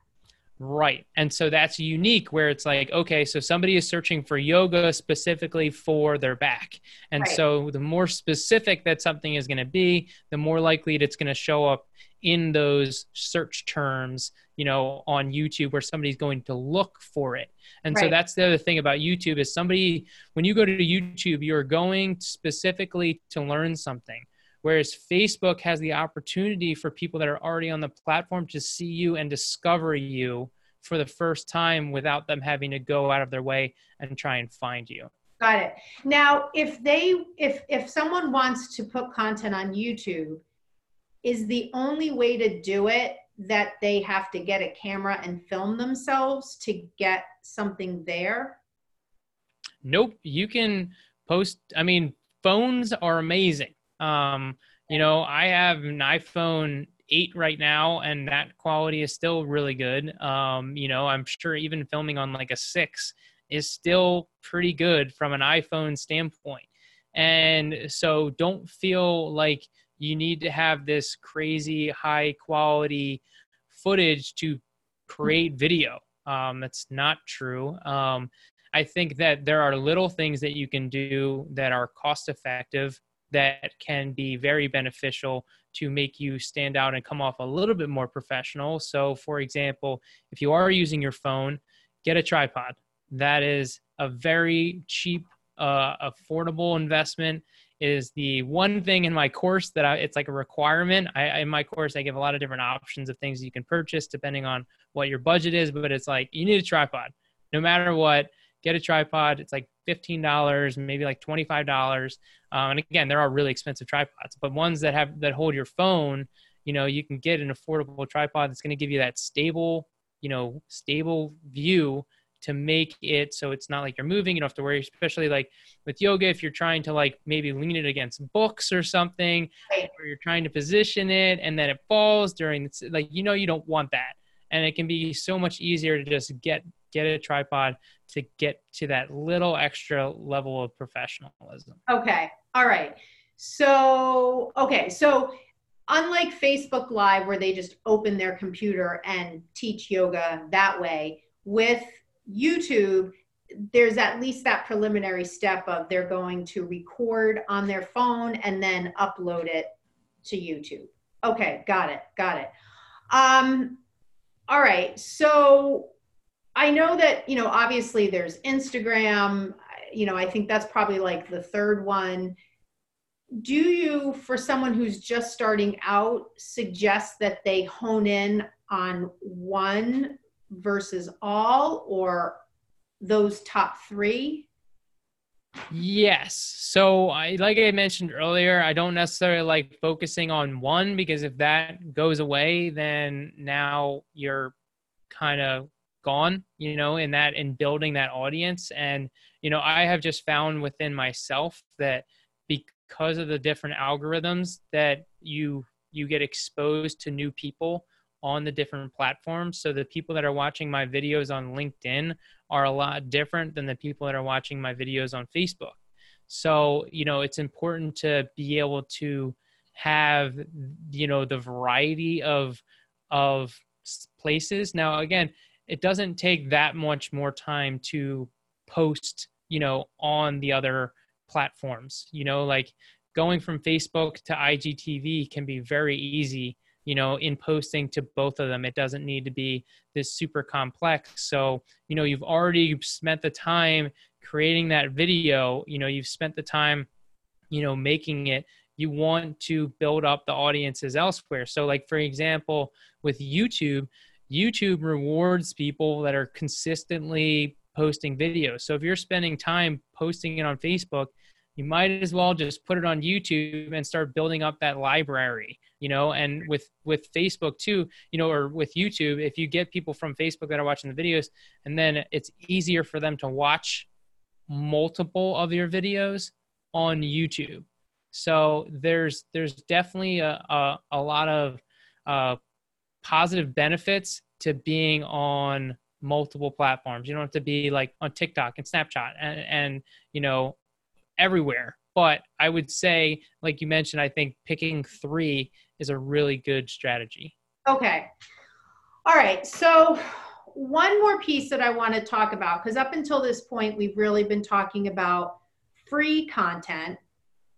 Right. And so that's unique where it's like, okay, so somebody is searching for yoga specifically for their back. And so the more specific that something is going to be, the more likely it's going to show up in those search terms, on YouTube where somebody's going to look for it. And so that's the other thing about YouTube is somebody, when you go to YouTube, you're going specifically to learn something. Whereas Facebook has the opportunity for people that are already on the platform to see you and discover you for the first time without them having to go out of their way and try and find you. Got it. Now, if someone wants to put content on YouTube, is the only way to do it that they have to get a camera and film themselves to get something there? Nope. You can post, phones are amazing. I have an iPhone 8 right now, and that quality is still really good. I'm sure even filming on like a 6 is still pretty good from an iPhone standpoint. And so don't feel like you need to have this crazy high quality footage to create video. That's not true. I think that there are little things that you can do that are cost effective that can be very beneficial to make you stand out and come off a little bit more professional. So for example, if you are using your phone, get a tripod. That is a very cheap, affordable investment. It is the one thing in my course that it's like a requirement. In my course, I give a lot of different options of things you can purchase depending on what your budget is, but it's like, you need a tripod. No matter what, get a tripod. It's like $15, maybe like $25. And again, there are really expensive tripods, but ones that hold your phone, you can get an affordable tripod that's going to give you that stable view to make it so it's not like you're moving. You don't have to worry, especially like with yoga, if you're trying to like maybe lean it against books or something, or you're trying to position it and then it falls during, you don't want that. And it can be so much easier to just get a tripod to get to that little extra level of professionalism. Okay. All right. So unlike Facebook Live where they just open their computer and teach yoga that way, with YouTube, there's at least that preliminary step of they're going to record on their phone and then upload it to YouTube. Okay, got it, got it. All right, so I know that, you know, obviously there's Instagram, you know, I think that's probably like the third one. Do you, for someone who's just starting out, suggest that they hone in on one versus all, or those top three? Yes. So like I mentioned earlier, I don't necessarily like focusing on one, because if that goes away, then now you're kind of gone, you know, in building that audience. And, you know, I have just found within myself that because of the different algorithms that you get exposed to new people on the different platforms. So the people that are watching my videos on LinkedIn are a lot different than the people that are watching my videos on Facebook. So, you know, it's important to be able to have, you know, the variety of places. Now, again, it doesn't take that much more time to post, you know, on the other platforms, you know, like going from Facebook to IGTV can be very easy, you know, in posting to both of them. It doesn't need to be this super complex. So, you know, you've already spent the time creating that video, you know, you've spent the time, you know, making it, you want to build up the audiences elsewhere. So like, for example, with YouTube, YouTube rewards people that are consistently posting videos. So if you're spending time posting it on Facebook, you might as well just put it on YouTube and start building up that library, you know. And with Facebook too, you know, or with YouTube, if you get people from Facebook that are watching the videos, and then it's easier for them to watch multiple of your videos on YouTube. So there's definitely a lot of positive benefits to being on multiple platforms. You don't have to be like on TikTok and Snapchat and you know, everywhere. But I would say, like you mentioned, I think picking three is a really good strategy. Okay. All right. So one more piece that I want to talk about, because up until this point, we've really been talking about free content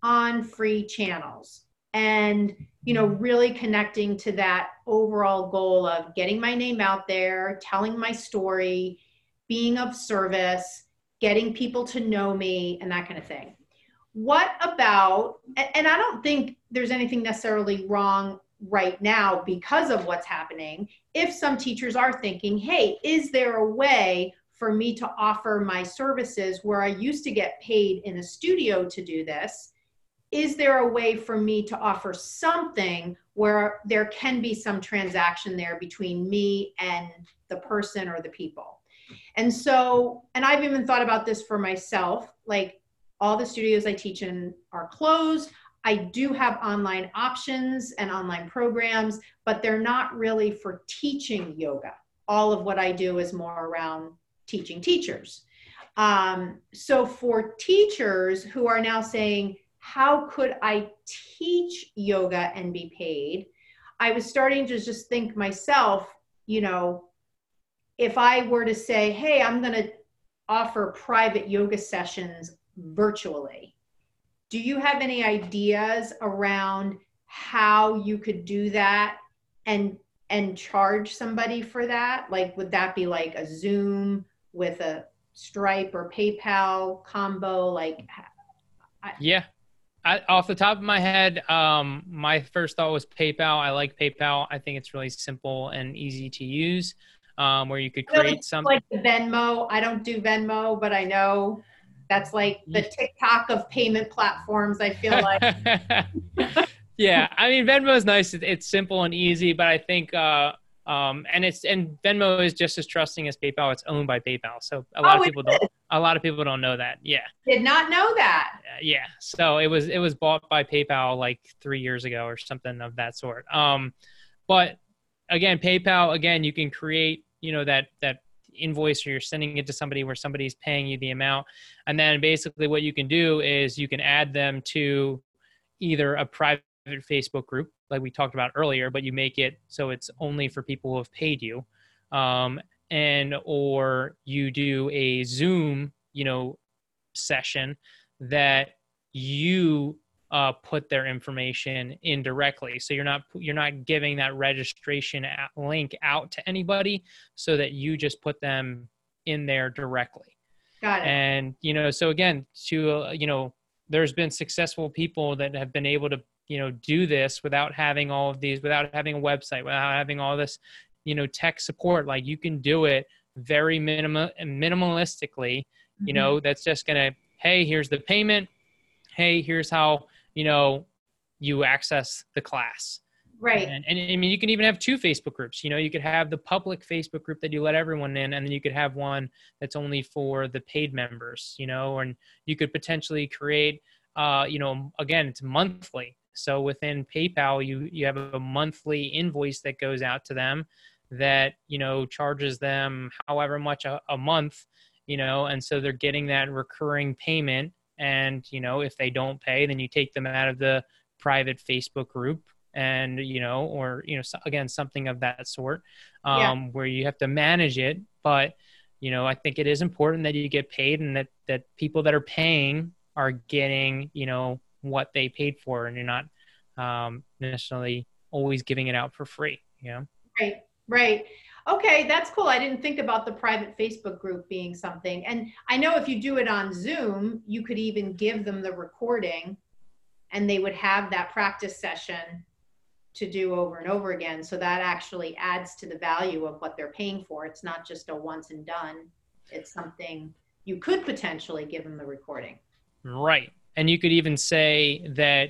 on free channels and, you know, really connecting to that overall goal of getting my name out there, telling my story, being of service, getting people to know me, and that kind of thing. What about, and I don't think there's anything necessarily wrong right now because of what's happening, if some teachers are thinking, hey, is there a way for me to offer my services where I used to get paid in a studio to do this? Is there a way for me to offer something where there can be some transaction there between me and the person or the people? And so, and I've even thought about this for myself, like all the studios I teach in are closed. I do have online options and online programs, but they're not really for teaching yoga. All of what I do is more around teaching teachers. So for teachers who are now saying, how could I teach yoga and be paid? I was starting to just think myself, you know, if I were to say, hey, I'm going to offer private yoga sessions virtually, do you have any ideas around how you could do that and charge somebody for that? Like, would that be like a Zoom with a Stripe or PayPal combo? Like, yeah. Off the top of my head, my first thought was PayPal. I like PayPal. I think it's really simple and easy to use. Where you could create something like the Venmo. I don't do Venmo, but I know that's like the TikTok of payment platforms, I feel like. Yeah. I mean, Venmo is nice. It's simple and easy, but I think, and Venmo is just as trusting as PayPal. It's owned by PayPal. So a lot of people don't know that. Yeah. Did not know that. Yeah. So it was bought by PayPal like 3 years ago or something of that sort. But again, PayPal, again, you can create, you know, that invoice, or you're sending it to somebody where somebody's paying you the amount. And then basically what you can do is you can add them to either a private Facebook group, like we talked about earlier, but you make it so it's only for people who have paid you. Or you do a Zoom, you know, session that you put their information in directly. So you're not giving that registration link out to anybody, so that you just put them in there directly. Got it. And, you know, so again, to, you know, there's been successful people that have been able to, you know, do this without having all of these, without having a website, without having all this, you know, tech support. Like, you can do it very minimalistically, you know, that's just going to, hey, here's the payment. Hey, here's how, you know, you access the class. Right. And I mean, you can even have two Facebook groups. You know, you could have the public Facebook group that you let everyone in, and then you could have one that's only for the paid members, you know, and you could potentially create, you know, again, it's monthly. So within PayPal, you have a monthly invoice that goes out to them that, you know, charges them however much a month, you know, and so they're getting that recurring payment. And, you know, if they don't pay, then you take them out of the private Facebook group and, you know, or, you know, again, something of that sort, where you have to manage it. But, you know, I think it is important that you get paid, and that people that are paying are getting, you know, what they paid for, and you're not necessarily always giving it out for free, you know? Right, right. Okay, that's cool. I didn't think about the private Facebook group being something. And I know if you do it on Zoom, you could even give them the recording and they would have that practice session to do over and over again. So that actually adds to the value of what they're paying for. It's not just a once and done. It's something you could potentially give them the recording. Right. And you could even say that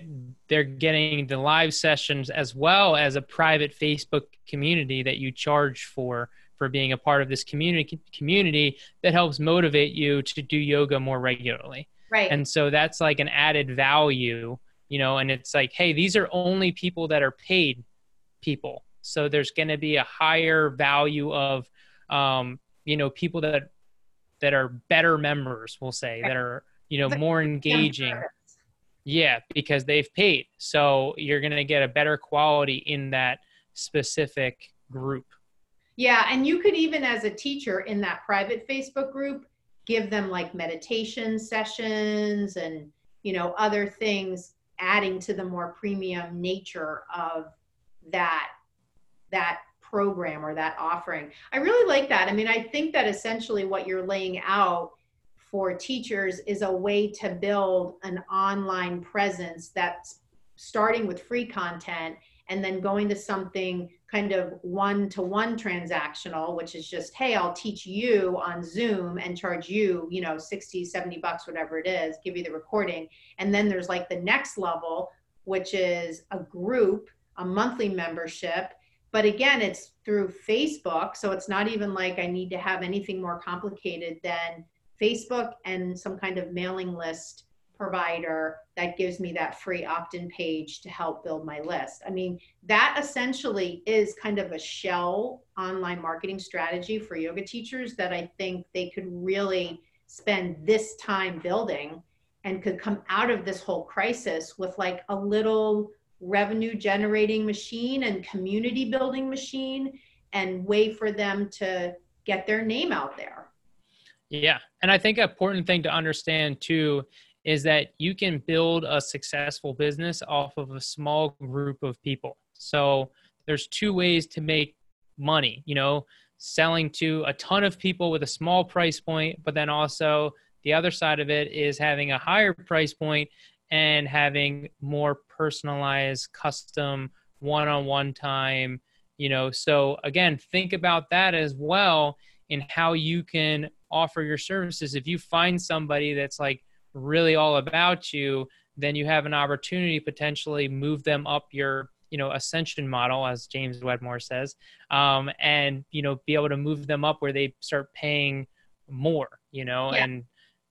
they're getting the live sessions as well as a private Facebook community that you charge for being a part of this community that helps motivate you to do yoga more regularly. Right. And so that's like an added value, you know, and it's like, hey, these are only people that are paid people. So there's going to be a higher value of, you know, people that are better members, we'll say, that are, you know, more engaging. Yeah, because they've paid. So you're going to get a better quality in that specific group. Yeah. And you could even, as a teacher in that private Facebook group, give them like meditation sessions and, you know, other things, adding to the more premium nature of that program or that offering. I really like that. I mean, I think that essentially what you're laying out for teachers is a way to build an online presence that's starting with free content and then going to something kind of one-to-one transactional, which is just, hey, I'll teach you on Zoom and charge you, you know, $60, $70, whatever it is, give you the recording. And then there's like the next level, which is a group, a monthly membership. But again, it's through Facebook. So it's not even like I need to have anything more complicated than Facebook and some kind of mailing list provider that gives me that free opt-in page to help build my list. I mean, that essentially is kind of a shell online marketing strategy for yoga teachers that I think they could really spend this time building, and could come out of this whole crisis with like a little revenue generating machine and community building machine, and way for them to get their name out there. Yeah. And I think an important thing to understand too is that you can build a successful business off of a small group of people. So there's two ways to make money, you know, selling to a ton of people with a small price point, but then also the other side of it is having a higher price point and having more personalized, custom, one-on-one time, you know. So again, think about that as well in how you can offer your services. If you find somebody that's like really all about you, then you have an opportunity to potentially move them up your, you know, ascension model, as James Wedmore says, and, you know, be able to move them up where they start paying more, you know. Yeah. And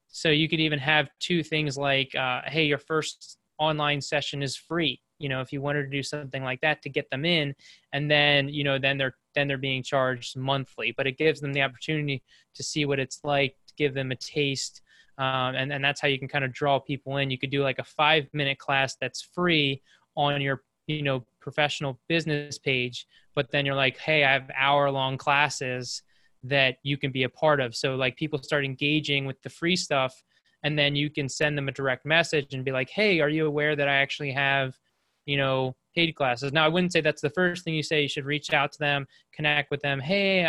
so you could even have two things like, hey, your first online session is free, you know, if you wanted to do something like that to get them in, and then, you know, then they're being charged monthly, but it gives them the opportunity to see what it's like, to give them a taste. And that's how you can kind of draw people in. You could do like a 5-minute class that's free on your, you know, professional business page, but then you're like, hey, I have hour-long classes that you can be a part of. So like people start engaging with the free stuff, And then you can send them a direct message and be like, hey, are you aware that I actually have, you know, paid classes? Now, I wouldn't say that's the first thing you say. You should reach out to them, connect with them. Hey,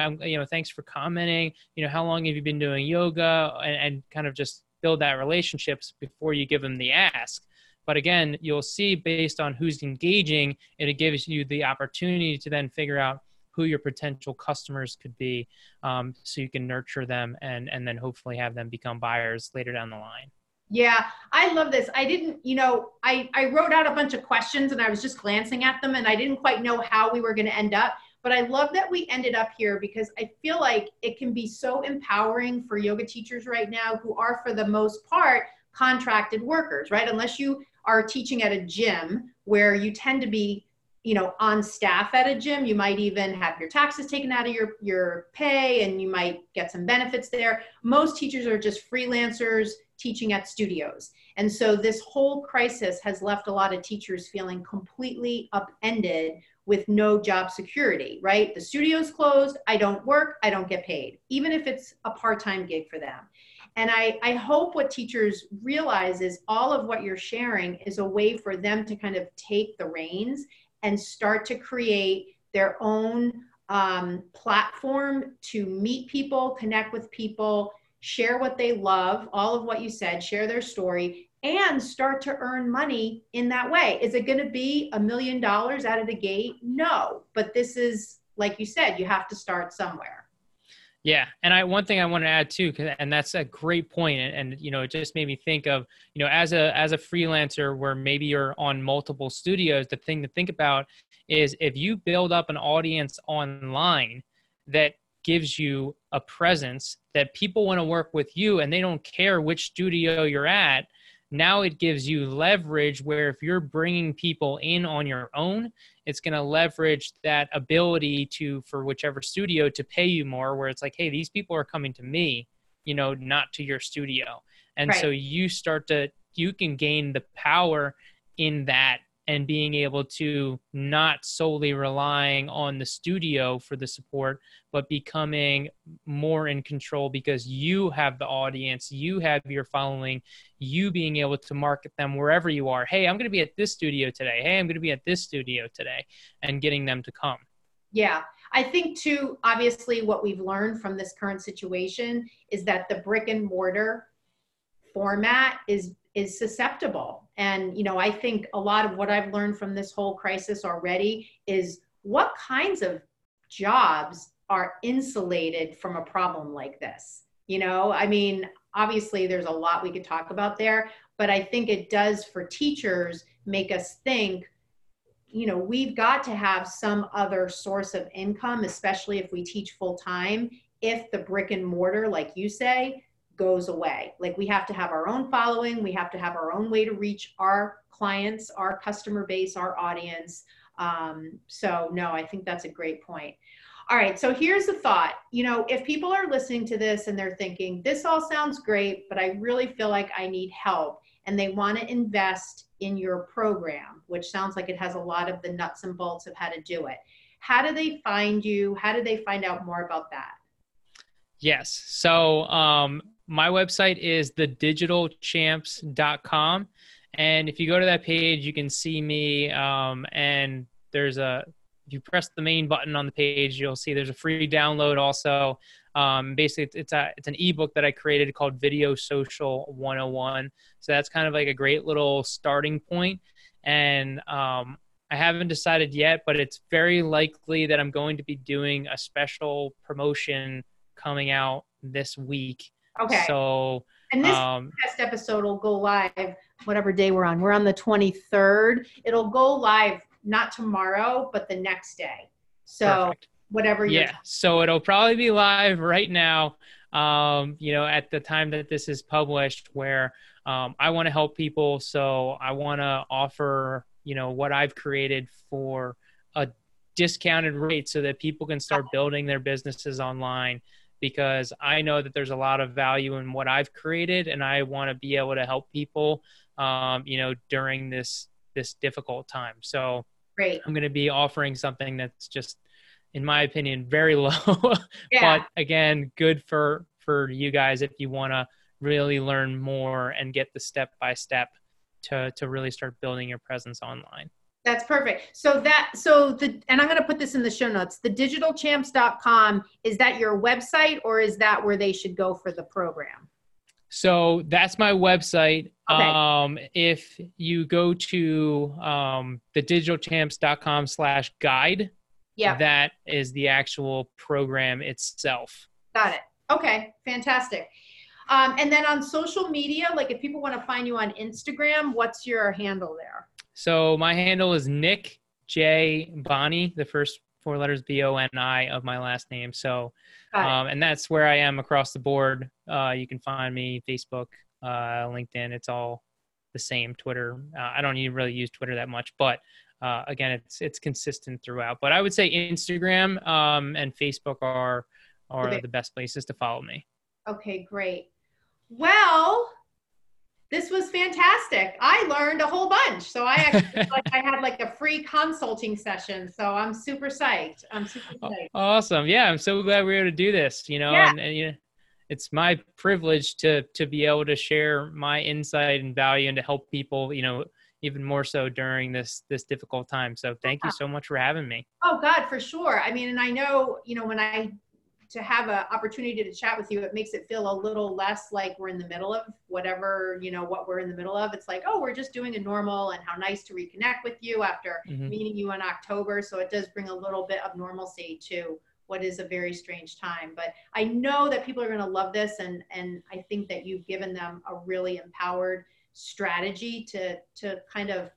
thanks for commenting. You know, how long have you been doing yoga? And kind of just build that relationships before you give them the ask. But again, you'll see based on who's engaging, it gives you the opportunity to then figure out who your potential customers could be, so you can nurture them and then hopefully have them become buyers later down the line. Yeah, I love this. I didn't, I wrote out a bunch of questions and I was just glancing at them and I didn't quite know how we were going to end up, but I love that we ended up here because I feel like it can be so empowering for yoga teachers right now who are, for the most part, contracted workers, right? Unless you are teaching at a gym where you tend to be, on staff at a gym, you might even have your taxes taken out of your pay and you might get some benefits there. Most teachers are just freelancers teaching at studios. And so this whole crisis has left a lot of teachers feeling completely upended with no job security, right? The studio's closed, I don't work, I don't get paid, even if it's a part-time gig for them. And I hope what teachers realize is all of what you're sharing is a way for them to kind of take the reins and start to create their own platform to meet people, connect with people, share what they love, all of what you said, share their story, and start to earn money in that way. Is it going to be $1 million out of the gate? No, but this is, like you said, you have to start somewhere. Yeah. And one thing I want to add too, and that's a great point. And, it just made me think of, as a freelancer where maybe you're on multiple studios, the thing to think about is if you build up an audience online that gives you a presence that people want to work with you and they don't care which studio you're at, now it gives you leverage where if you're bringing people in on your own, it's going to leverage that ability for whichever studio to pay you more, where it's like, hey, these people are coming to me, not to your studio. And right. So you can gain the power in that and being able to not solely relying on the studio for the support, but becoming more in control because you have the audience, you have your following, you being able to market them wherever you are. Hey, I'm going to be at this studio today. Hey, I'm going to be at this studio today, and getting them to come. Yeah. I think too, obviously what we've learned from this current situation is that the brick and mortar format is susceptible. And, I think a lot of what I've learned from this whole crisis already is what kinds of jobs are insulated from a problem like this. Obviously there's a lot we could talk about there, but I think it does for teachers make us think, we've got to have some other source of income, especially if we teach full time, if the brick and mortar, like you say, goes away. Like, we have to have our own following. We have to have our own way to reach our clients, our customer base, our audience. So no, I think that's a great point. All right. So here's the thought, if people are listening to this and they're thinking, this all sounds great, but I really feel like I need help, and they want to invest in your program, which sounds like it has a lot of the nuts and bolts of how to do it. How do they find you? How do they find out more about that? Yes. So, my website is thedigitalchamps.com. And if you go to that page, you can see me. And if you press the main button on the page, you'll see there's a free download also. Basically, it's an ebook that I created called Video Social 101. So that's kind of like a great little starting point. And I haven't decided yet, but it's very likely that I'm going to be doing a special promotion coming out this week. Okay. So, and this podcast episode will go live whatever day we're on. We're on the 23rd. It'll go live not tomorrow, but the next day. So perfect. Whatever. Yeah. So it'll probably be live right now. At the time that this is published, where I want to help people. So I want to offer, what I've created for a discounted rate so that people can start building their businesses online, because I know that there's a lot of value in what I've created, and I want to be able to help people, during this difficult time. So great. I'm going to be offering something that's just, in my opinion, very low, yeah. But again, good for you guys if you want to really learn more and get the step-by-step to really start building your presence online. That's perfect. So and I'm going to put this in the show notes, thedigitalchamps.com, is that your website or is that where they should go for the program? So that's my website. Okay. If you go to thedigitalchamps.com/guide, yeah, that is the actual program itself. Got it. Okay, fantastic. And then on social media, like if people want to find you on Instagram, what's your handle there? So my handle is Nick J. Boni, the first four letters B-O-N-I of my last name. So, and that's where I am across the board. You can find me Facebook, LinkedIn. It's all the same. Twitter. I don't even really use Twitter that much, but again, it's consistent throughout. But I would say Instagram and Facebook are the best places to follow me. Okay, great. Well, this was fantastic. I learned a whole bunch. So I actually I had like a free consulting session. So I'm super psyched. Awesome. Yeah. I'm so glad we were able to do this, yeah. And you know, it's my privilege to be able to share my insight and value and to help people, even more so during this difficult time. So thank you so much for having me. Oh God, for sure. I mean, and I know, when to have an opportunity to chat with you, it makes it feel a little less like we're in the middle of whatever, what we're in the middle of. It's like, oh, we're just doing a normal, and how nice to reconnect with you after meeting you in October. So it does bring a little bit of normalcy to what is a very strange time. But I know that people are going to love this. And I think that you've given them a really empowered strategy to kind of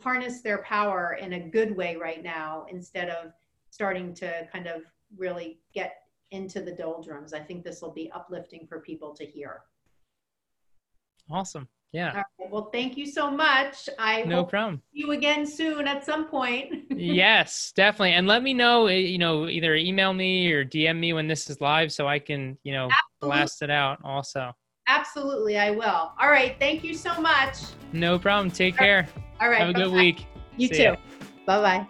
harness their power in a good way right now, instead of starting to kind of really get into the doldrums. I think this will be uplifting for people to hear. Awesome. Yeah. All right. Well, thank you so much. No problem. See you again soon at some point. Yes, definitely. And let me know, either email me or DM me when this is live so I can, blast it out also. Absolutely. I will. All right. Thank you so much. No problem. Take care. All right. Have a good week. You too. Bye-bye.